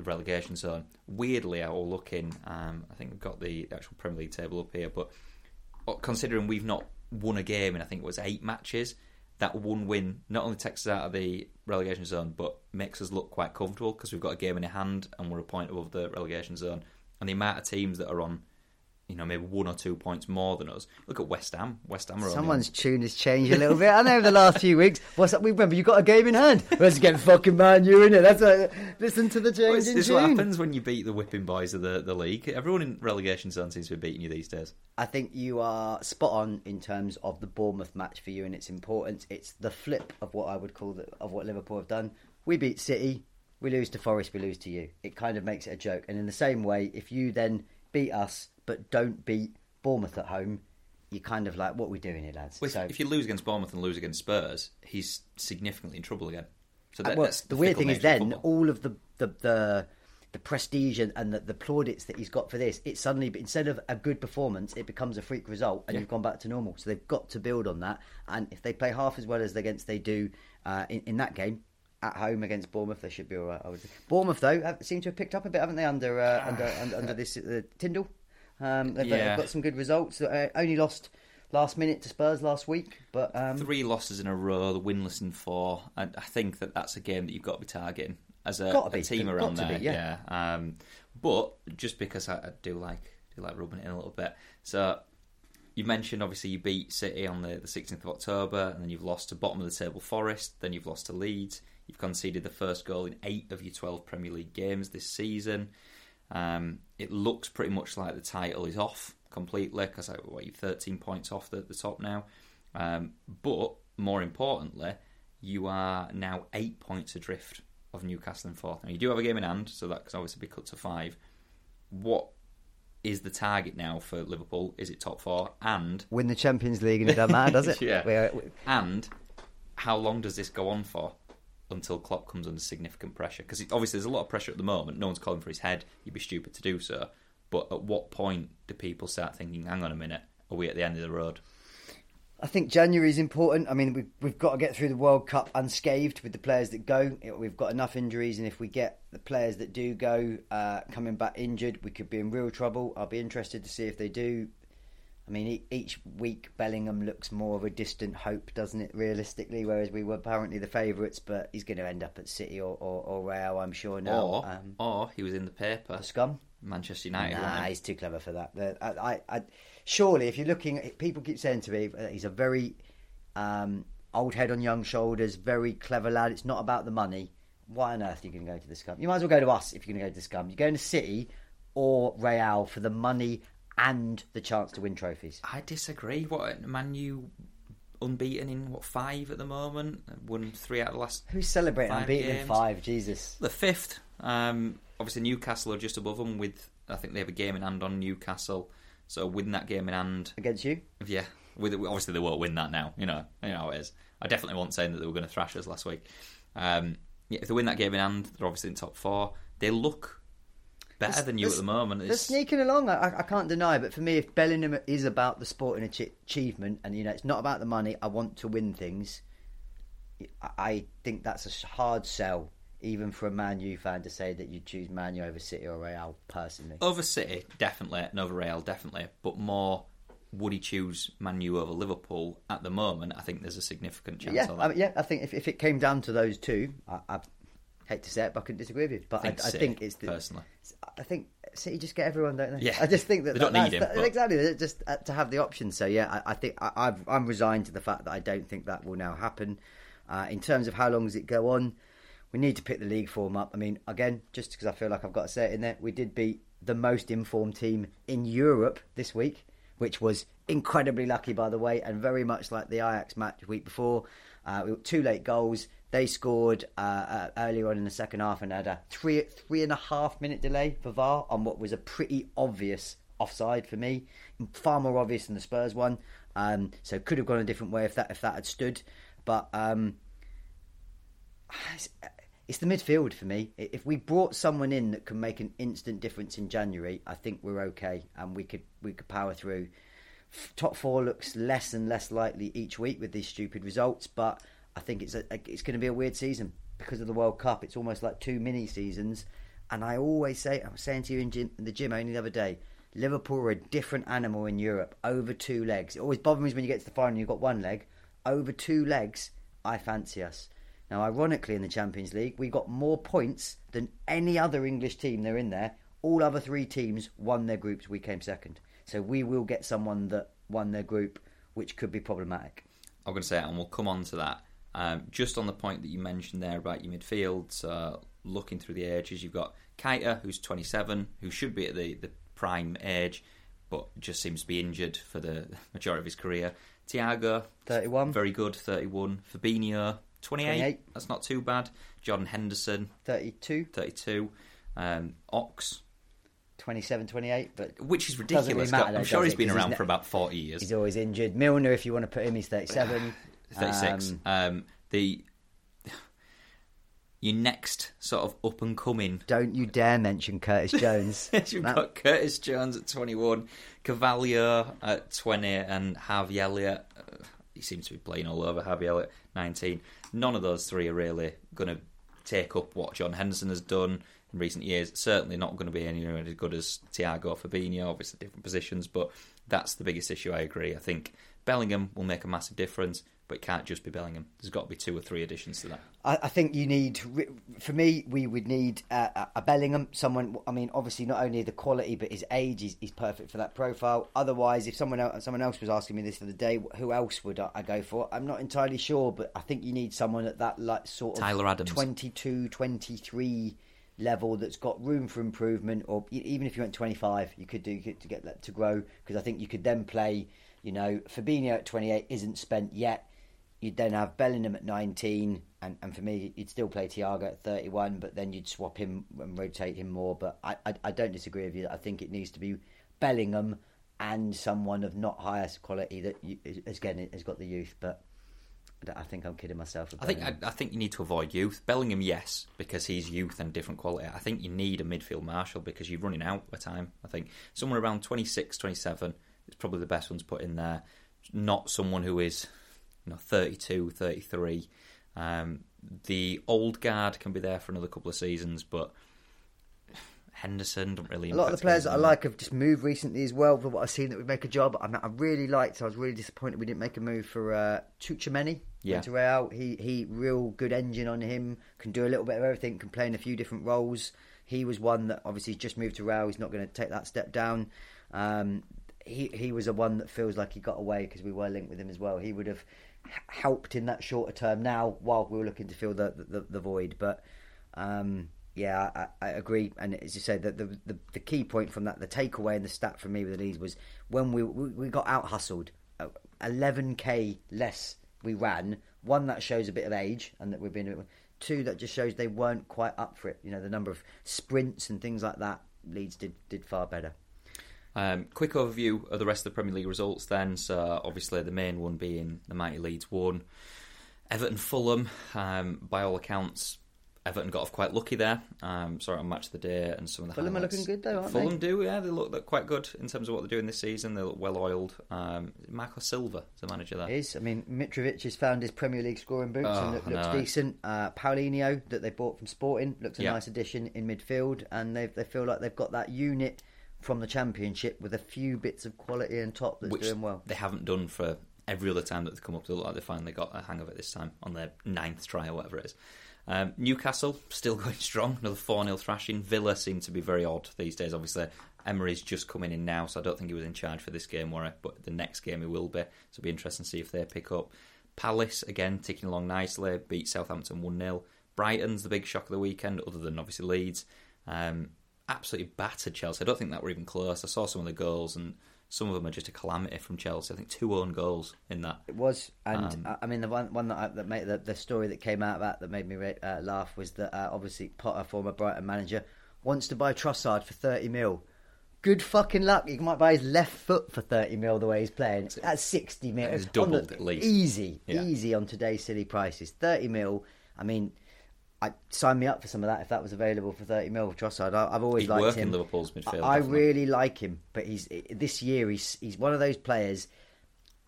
relegation zone. Weirdly, I'm all looking. I think we've got the actual Premier League table up here, but considering we've not won a game in, I think it was 8 matches, that one win not only takes us out of the relegation zone, but makes us look quite comfortable because we've got a game in hand and we're a point above the relegation zone. And the amount of teams that are on, you know, maybe 1 or 2 points more than us. Look at West Ham. West Ham are on. Someone's tune has changed a little bit. I know the last few weeks. What's up? We remember you got a game in hand. Let's get fucking Man U in it. That's a listen to the change in tune. This is what happens when you beat the whipping boys of the league. Everyone in relegation zone seems to be beating you these days. I think you are spot on in terms of the Bournemouth match for you and its importance. It's the flip of what I would call of what Liverpool have done. We beat City. We lose to Forest. We lose to you. It kind of makes it a joke. And in the same way, if you then beat us, but don't beat Bournemouth at home, you're kind of like, what are we doing here, lads? Well, so, if you lose against Bournemouth and lose against Spurs, he's significantly in trouble again. So that's the weird thing is then, all of the prestige and the plaudits that he's got for this, it suddenly, instead of a good performance, it becomes a freak result and you've gone back to normal. So they've got to build on that. And if they play half as well as they do in that game, at home against Bournemouth, they should be all right. I would think. Bournemouth, though, seem to have picked up a bit, haven't they, under this Tyndall? They've got some good results. Only lost last minute to Spurs last week, but 3 losses in a row, the winless in 4, and I think that's a game that you've got to be targeting as a team around there. Yeah. But just because I do like rubbing it in a little bit, so. You mentioned, obviously, you beat City on the 16th of October, and then you've lost to bottom of the table Forest, then you've lost to Leeds. You've conceded the first goal in 8 of your 12 Premier League games this season. It looks pretty much like the title is off completely, because you're 13 points off the top now. But, more importantly, you are now 8 points adrift of Newcastle in 4th. Now, you do have a game in hand, so that can obviously be cut to 5. What is the target now for Liverpool? Is it top 4? And win the Champions League and it doesn't matter, does it? And how long does this go on for until Klopp comes under significant pressure? Because obviously there's a lot of pressure at the moment. No one's calling for his head. You'd be stupid to do so. But at what point do people start thinking, hang on a minute, are we at the end of the road? I think January is important. I mean, we've got to get through the World Cup unscathed with the players that go. We've got enough injuries, and if we get the players that do go coming back injured, we could be in real trouble. I'll be interested to see if they do. I mean, each week Bellingham looks more of a distant hope, doesn't it, realistically, whereas we were apparently the favourites, but he's going to end up at City or Real, I'm sure now. Or he was in the paper. The scum? Manchester United. Nah, he's too clever for that. Surely, if you're looking, people keep saying to me, he's a very old head on young shoulders, very clever lad. It's not about the money. Why on earth are you going to go to the scum? You might as well go to us if you're going to go to the scum. You're going to City or Real for the money and the chance to win trophies. I disagree. What, Man U unbeaten in, what, 5 at the moment? Won 3 out of the last 5 games. Who's celebrating unbeaten in 5? Jesus. The 5th. Obviously, Newcastle are just above them with, I think they have a game in hand on Newcastle. So win that game in hand. Against you? Yeah. Obviously, they won't win that now. You know how it is. I definitely wasn't saying that they were going to thrash us last week. Yeah, if they win that game in hand, they're obviously in top 4. They look better than you at the moment. They're sneaking along. I can't deny, but for me, if Bellingham is about the sporting achievement, and it's not about the money, I want to win things. I think that's a hard sell, even for a Man U fan, to say that you choose Man U over City or Real. Personally, over City definitely, and over Real definitely, but more. Would he choose Man U over Liverpool at the moment? I think there's a significant chance of that. I think if it came down to those two, I hate to say it, but I couldn't disagree with you. But I think it's... personally. I think City just get everyone, don't they? Yeah. I just think that... They don't need him. Exactly, just to have the option. So, yeah, I think I'm resigned to the fact that I don't think that will now happen. In terms of how long does it go on, we need to pick the league form up. I mean, again, just because I feel like I've got to say it in there, we did beat the most informed team in Europe this week, which was incredibly lucky, by the way, and very much like the Ajax match the week before. We got 2 late goals. They scored earlier on in the second half and had a 3.5 minute delay for VAR on what was a pretty obvious offside for me, far more obvious than the Spurs one. So could have gone a different way if that had stood. But it's the midfield for me. If we brought someone in that can make an instant difference in January, I think we're okay and we could power through. Top 4 looks less and less likely each week with these stupid results, but I think it's going to be a weird season because of the World Cup. It's almost like 2 mini seasons, and I always say, I was saying to you in the gym only the other day, Liverpool are a different animal in Europe over 2 legs. It always bothers me when you get to the final and you've got 1 leg. Over 2 legs, I fancy us. Now, ironically, in the Champions League, we got more points than any other English team. They're in there. All other 3 teams won their groups. We came second. So we will get someone that won their group, which could be problematic. I'm going to say it, and we'll come on to that. Just on the point that you mentioned there about your midfield, so looking through the ages, you've got Keita, who's 27, who should be at the prime age, but just seems to be injured for the majority of his career. Thiago, 31. Very good, 31. Fabinho, 28. That's not too bad. Jordan Henderson, 32. Ox, 27, 28. But which is ridiculous. Really matter, I'm sure he's been around for about 40 years. He's always injured. Milner, if you want to put him, he's 37. 36. Your next sort of up and coming. Don't you dare mention Curtis Jones. You've got Curtis Jones at 21, Cavalier at 20, and Harvey Elliott. He seems to be playing all over. Harvey Elliott, 19. None of those 3 are really going to take up what John Henderson has done in recent years. Certainly not going to be anywhere as good as Thiago, Fabinho, obviously different positions, but that's the biggest issue, I agree. I think Bellingham will make a massive difference, but it can't just be Bellingham. There's got to be 2 or 3 additions to that. I think you need, for me, we would need a Bellingham, someone, I mean, obviously not only the quality, but his age is perfect for that profile. Otherwise, if someone else was asking me this the other day, who else would I go for? I'm not entirely sure, but I think you need someone at that like sort of Tyler Adams. 22, 23 level that's got room for improvement, or even if you went 25, you could do to get that to grow, because I think you could then play, Fabinho at 28 isn't spent yet. You'd then have Bellingham at 19, and for me, you'd still play Thiago at 31, but then you'd swap him and rotate him more. But I don't disagree with you. I think it needs to be Bellingham and someone of not highest quality that, again, has got the youth. But I think I'm kidding myself. I think you need to avoid youth. Bellingham, yes, because he's youth and different quality. I think you need a midfield marshal because you're running out of time. I think somewhere around 26, 27 is probably the best one to put in there. Not someone who is... 32, 33. The old guard can be there for another couple of seasons, but Henderson don't really... A lot of the players that I like have just moved recently as well, for what I've seen that would make a job. I was really disappointed we didn't make a move for Tchouaméni. Yeah. Went to Real. He real good engine on him, can do a little bit of everything, can play in a few different roles. He was one that obviously just moved to Real. He's not going to take that step down. He was the one that feels like he got away because we were linked with him as well. He would have helped in that shorter term now while we were looking to fill the void. But Yeah, I agree. And as you say, the key point from that, the takeaway and the stat for me with the Leeds was when we got out-hustled, 11K less we ran. One, that shows a bit of age and that we've been... Two, that just shows they weren't quite up for it. You know, the number of sprints and things like that, Leeds did far better. Quick overview of the rest of the Premier League results then. So, obviously, the main one being the mighty Leeds won. Everton-Fulham, by all accounts... Everton got off quite lucky there. Sorry, on Match of the Day and some of the Fulham highlights. Are looking good though, aren't Fulham they? Fulham do, yeah. They look quite good in terms of what they're doing this season. They look well-oiled. Marco Silva is the manager there. He is. I mean, Mitrovic has found his Premier League scoring boots and looks decent. Paulinho, that they bought from Sporting, looks a nice addition in midfield. And they feel like they've got that unit from the Championship with a few bits of quality on top that's which doing well. They haven't done for every other time that they've come up. They look like they finally got a hang of it this time on their 9th try or whatever it is. Newcastle, still going strong, another 4-0 thrashing. Villa seem to be very odd these days, obviously. Emery's just coming in now, so I don't think he was in charge for this game, were he? But the next game he will be, so it'll be interesting to see if they pick up. Palace, again, ticking along nicely, beat Southampton 1-0. Brighton's the big shock of the weekend, other than obviously Leeds. Absolutely battered Chelsea. I don't think that were even close. I saw some of the goals and... Some of them are just a calamity from Chelsea. I think 2 own goals in that. It was, and I mean the story that came out of that made me laugh was that obviously Potter, former Brighton manager, wants to buy Trossard for 30 mil. Good fucking luck. He might buy his left foot for 30 mil the way he's playing. That's 60 mil. It's doubled at least. Easy on today's silly prices. 30 mil. I mean, I'd sign me up for some of that if that was available for 30 mil. Trossard, I've always liked him. He'd work in Liverpool's midfield. I really like him, but this year he's one of those players.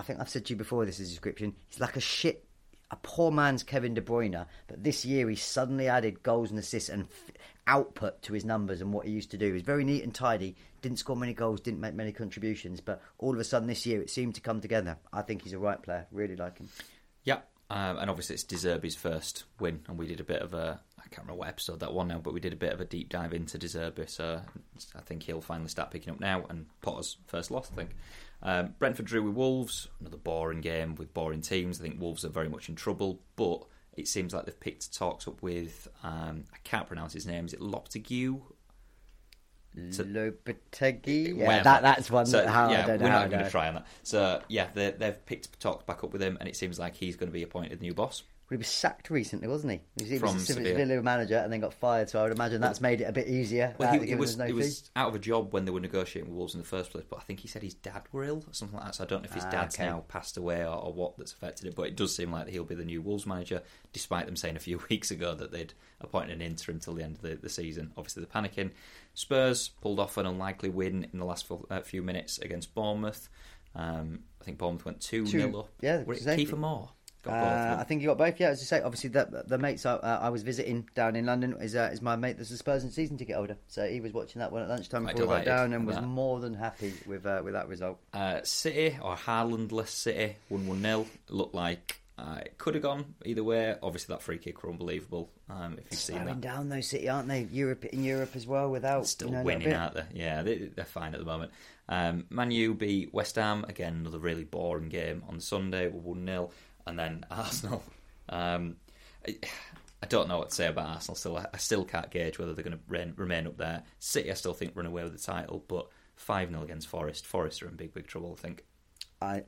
I think I've said to you before this is a description. He's like a poor man's Kevin De Bruyne. But this year he's suddenly added goals and assists and output to his numbers and what he used to do. He's very neat and tidy. Didn't score many goals. Didn't make many contributions. But all of a sudden this year it seemed to come together. I think he's a right player. Really like him. Yeah. And obviously it's De Zerbi's first win, and we did a bit of a, I can't remember what episode that one now, but we did a bit of a deep dive into De Zerbi, so I think he'll finally start picking up now, and Potter's first loss, I think. Brentford drew with Wolves, another boring game with boring teams. I think Wolves are very much in trouble, but it seems like they've picked talks up with, I can't pronounce his name, is it Lopetegui? Lopetegui, yeah, that's one. So, we're not going to try on that. So yeah, they've picked talks back up with him, and it seems like he's going to be appointed new boss. Well, he was sacked recently, wasn't he? He was a Sevilla manager and then got fired. So I would imagine that's made it a bit easier. Well, he was out of a job when they were negotiating with Wolves in the first place. But I think he said his dad were ill or something like that. So I don't know if his dad's now passed away or what that's affected it. But it does seem like he'll be the new Wolves manager, despite them saying a few weeks ago that they'd appointed an interim till the end of the season. Obviously, they're panicking. Spurs pulled off an unlikely win in the last few minutes against Bournemouth. I think Bournemouth went 2-0 up. Yeah, were it Kiefer Moore? I think he got both. Yeah, as you say, obviously the mates I was visiting down in London is my mate that's a Spurs and season ticket holder. So he was watching that one at lunchtime before we got down and was more than happy with that result. City or Haaland-less City 1-0 looked like it could have gone either way. Obviously, that free kick were unbelievable. If you've seen that, down though, City aren't they? In Europe as well, without still winning, aren't they? Yeah, they're fine at the moment. Man U beat West Ham again. Another really boring game on Sunday. 1-0. And then Arsenal. I don't know what to say about Arsenal. Still, I still can't gauge whether they're going to remain up there. City, I still think, run away with the title, but 5-0 against Forest. Forest are in big trouble, I think.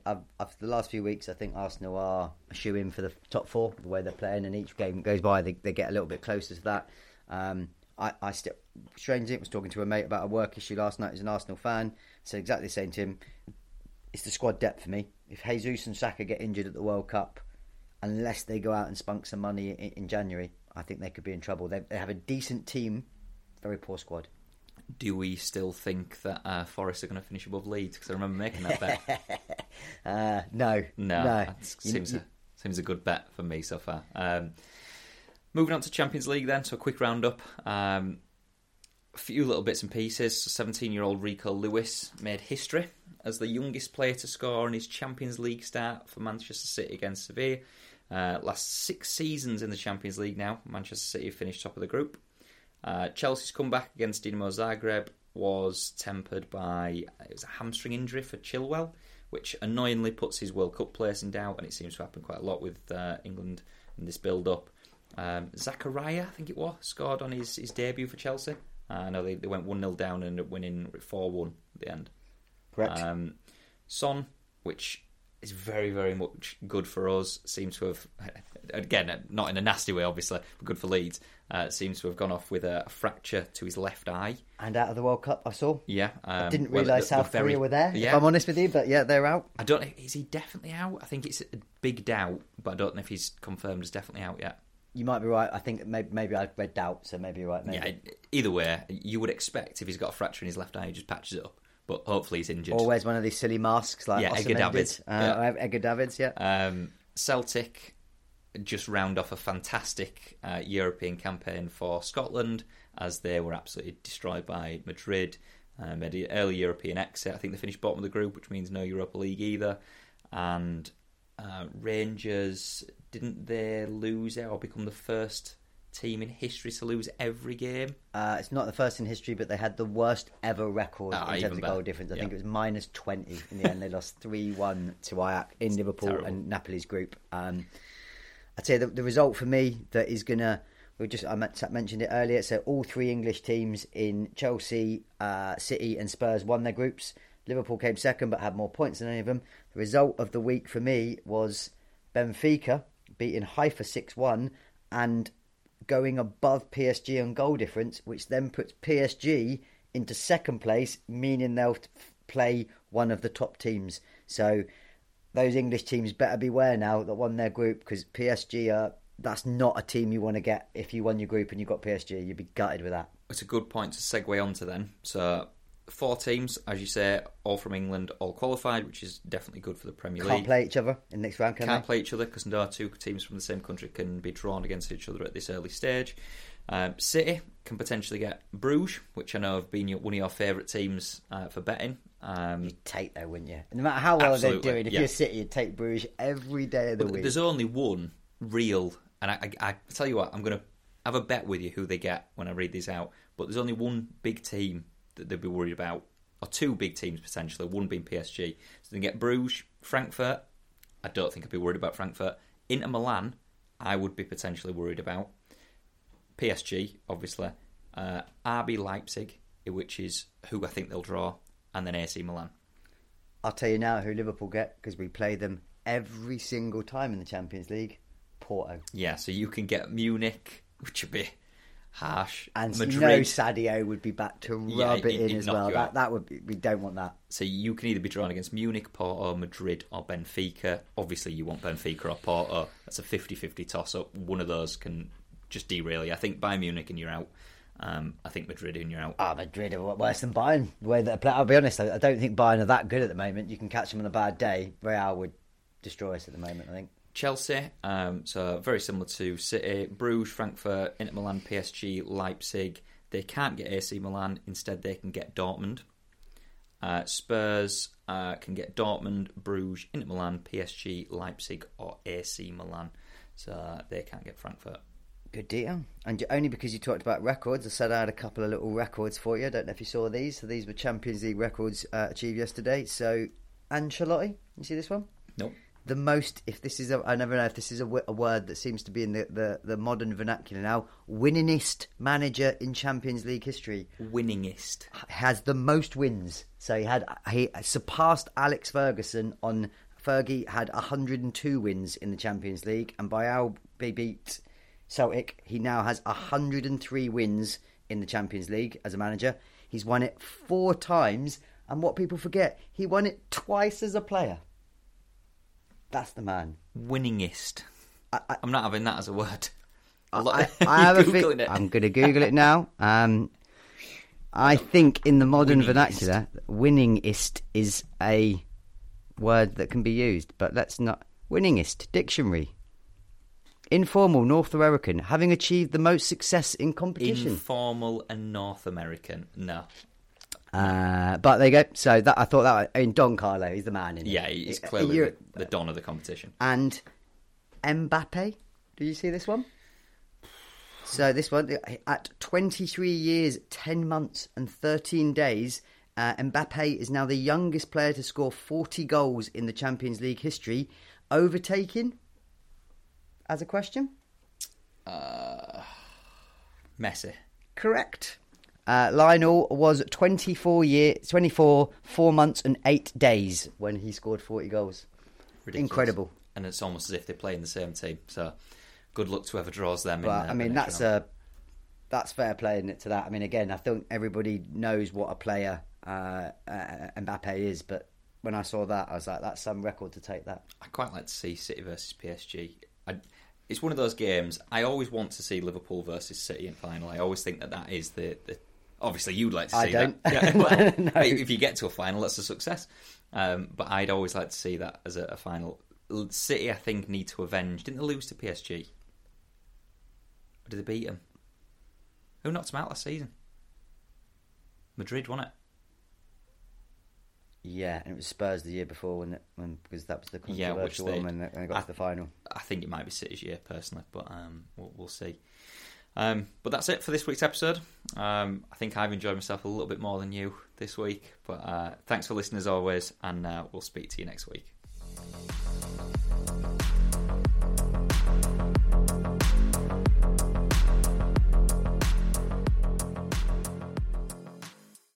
For the last few weeks, I think Arsenal are a shoo-in for the top four, the way they're playing, and each game goes by, they get a little bit closer to that. I still... Strangely, I was talking to a mate about a work issue last night. He's an Arsenal fan. So exactly the same to him. It's the squad depth for me. If Jesus and Saka get injured at the World Cup, unless they go out and spunk some money in January, I think they could be in trouble. They have a decent team, very poor squad. Do we still think that Forest are going to finish above Leeds? Because I remember making that bet. No. That seems a good bet for me so far. Moving on to Champions League then, so a quick roundup. A few little bits and pieces. 17-year-old Rico Lewis made history as the youngest player to score in his Champions League start for Manchester City against Sevilla. Last 6 seasons in the Champions League now, Manchester City finished top of the group. Chelsea's comeback against Dinamo Zagreb was tempered by a hamstring injury for Chilwell, which annoyingly puts his World Cup place in doubt, and it seems to happen quite a lot with England in this build-up. Zachariah, I think it was, scored on his debut for Chelsea. I know they went 1-0 down and ended up winning 4-1 at the end. Correct. Son, which is very, very much good for us, seems to have, again, not in a nasty way, obviously, but good for Leeds, seems to have gone off with a fracture to his left eye. And out of the World Cup, I saw. Yeah. I didn't realise South Korea were there, yeah. If I'm honest with you, but yeah, they're out. I don't know, is he definitely out? I think it's a big doubt, but I don't know if he's confirmed as definitely out yet. You might be right. I think maybe I've read doubt, so maybe you're right. Maybe. Yeah, either way, you would expect if he's got a fracture in his left eye, he just patches it up. But hopefully he's injured. Always one of these silly masks like Edgar Davids, yeah. Celtic just round off a fantastic European campaign for Scotland as they were absolutely destroyed by Madrid. Made an early European exit. I think they finished bottom of the group, which means no Europa League either. And Rangers... Didn't they lose it or become the first team in history to lose every game? It's not the first in history, but they had the worst ever record in terms of goal difference. I think it was minus 20 in the end. They lost 3-1 to Ajax in Liverpool and Napoli's group. I'd say the result for me that is going to... I mentioned it earlier. So all three English teams in Chelsea, City and Spurs won their groups. Liverpool came second but had more points than any of them. The result of the week for me was Benfica beating Haifa 6-1 and going above PSG on goal difference, which then puts PSG into second place, meaning they'll play one of the top teams. So those English teams better beware now that won their group, because PSG, that's not a team you want to get. If you won your group and you got PSG, you'd be gutted with that. It's a good point to segue onto then. So 4 teams, as you say, all from England, all qualified, which is definitely good for the Premier League. Can't play each other in the next round, Can't play each other because no two teams from the same country can be drawn against each other at this early stage. City can potentially get Bruges, which I know have been one of your favourite teams for betting. You'd take though, wouldn't you? No matter how well they're doing, if you're City, you'd take Bruges every day of the week. There's only one real, and I tell you what, I'm going to have a bet with you who they get when I read these out, but there's only one big team that they'd be worried about, or two big teams potentially, one being PSG. So they get Bruges, Frankfurt. I don't think I'd be worried about Frankfurt. Inter Milan, I would be potentially worried about. PSG, obviously. RB Leipzig, which is who I think they'll draw, and then AC Milan. I'll tell you now who Liverpool get, because we play them every single time in the Champions League. Porto. Yeah, so you can get Munich, which would be... harsh. And Madrid. You know Sadio would be back to rub it in as well. That would be, we don't want that. So you can either be drawn against Munich, Porto, Madrid or Benfica. Obviously you want Benfica or Porto. That's a 50-50 toss-up. One of those can just derail you. I think Bayern Munich and you're out. I think Madrid and you're out. Madrid are worse than Bayern. The way that I'll be honest, I don't think Bayern are that good at the moment. You can catch them on a bad day. Real would destroy us at the moment, I think. Chelsea, so very similar to City, Bruges, Frankfurt, Inter Milan, PSG, Leipzig. They can't get AC Milan. Instead, they can get Dortmund. Spurs can get Dortmund, Bruges, Inter Milan, PSG, Leipzig, or AC Milan. So they can't get Frankfurt. Good deal. And only because you talked about records, I said I had a couple of little records for you. I don't know if you saw these. So these were Champions League records achieved yesterday. So Ancelotti, you see this one? Nope. The most, if this is, I never know if this is a word that seems to be in the modern vernacular now, winningest manager in Champions League history. Winningest. Has the most wins. So he surpassed Alex Ferguson on, Fergie had 102 wins in the Champions League, and by how they beat Celtic, he now has 103 wins in the Champions League as a manager. He's won it 4 times, and what people forget, he won it twice as a player. That's the man. Winningest. I'm not having that as a word. I have Googling it. I'm going to Google it now. I think in the modern vernacular, winningest is a word that can be used, but let's not. Winningest, dictionary. Informal, North American, having achieved the most success in competition. Informal and North American. No. But there you go. So that I thought that Don Carlo, he's the man. He's clearly the don of the competition. And Mbappe, do you see this one? So this one, at 23 years, 10 months and 13 days, Mbappe is now the youngest player to score 40 goals in the Champions League history, overtaking, as a question, Messi. Correct. Lionel was 24 years, 24, 4 months and 8 days when he scored 40 goals. Ridiculous. Incredible. And it's almost as if they play in the same team. So good luck to whoever draws them. But, in I mean, that's fair play, isn't it, to that? I mean, again, I think everybody knows what a player Mbappe is, but when I saw that, I was like, that's some record to take that. I quite like to see City versus PSG. It's one of those games. I always want to see Liverpool versus City in final. I always think that is the obviously, you'd like to see that. Yeah, well, no. If you get to a final, that's a success. But I'd always like to see that as a final. City, I think, need to avenge. Didn't they lose to PSG? Or did they beat them? Who knocked them out last season? Madrid won it. Yeah, and it was Spurs the year before because that was the controversial one when they got to the final. I think it might be City's year, personally, but we'll see. But that's it for this week's episode. I think I've enjoyed myself a little bit more than you this week. But thanks for listening as always, and we'll speak to you next week.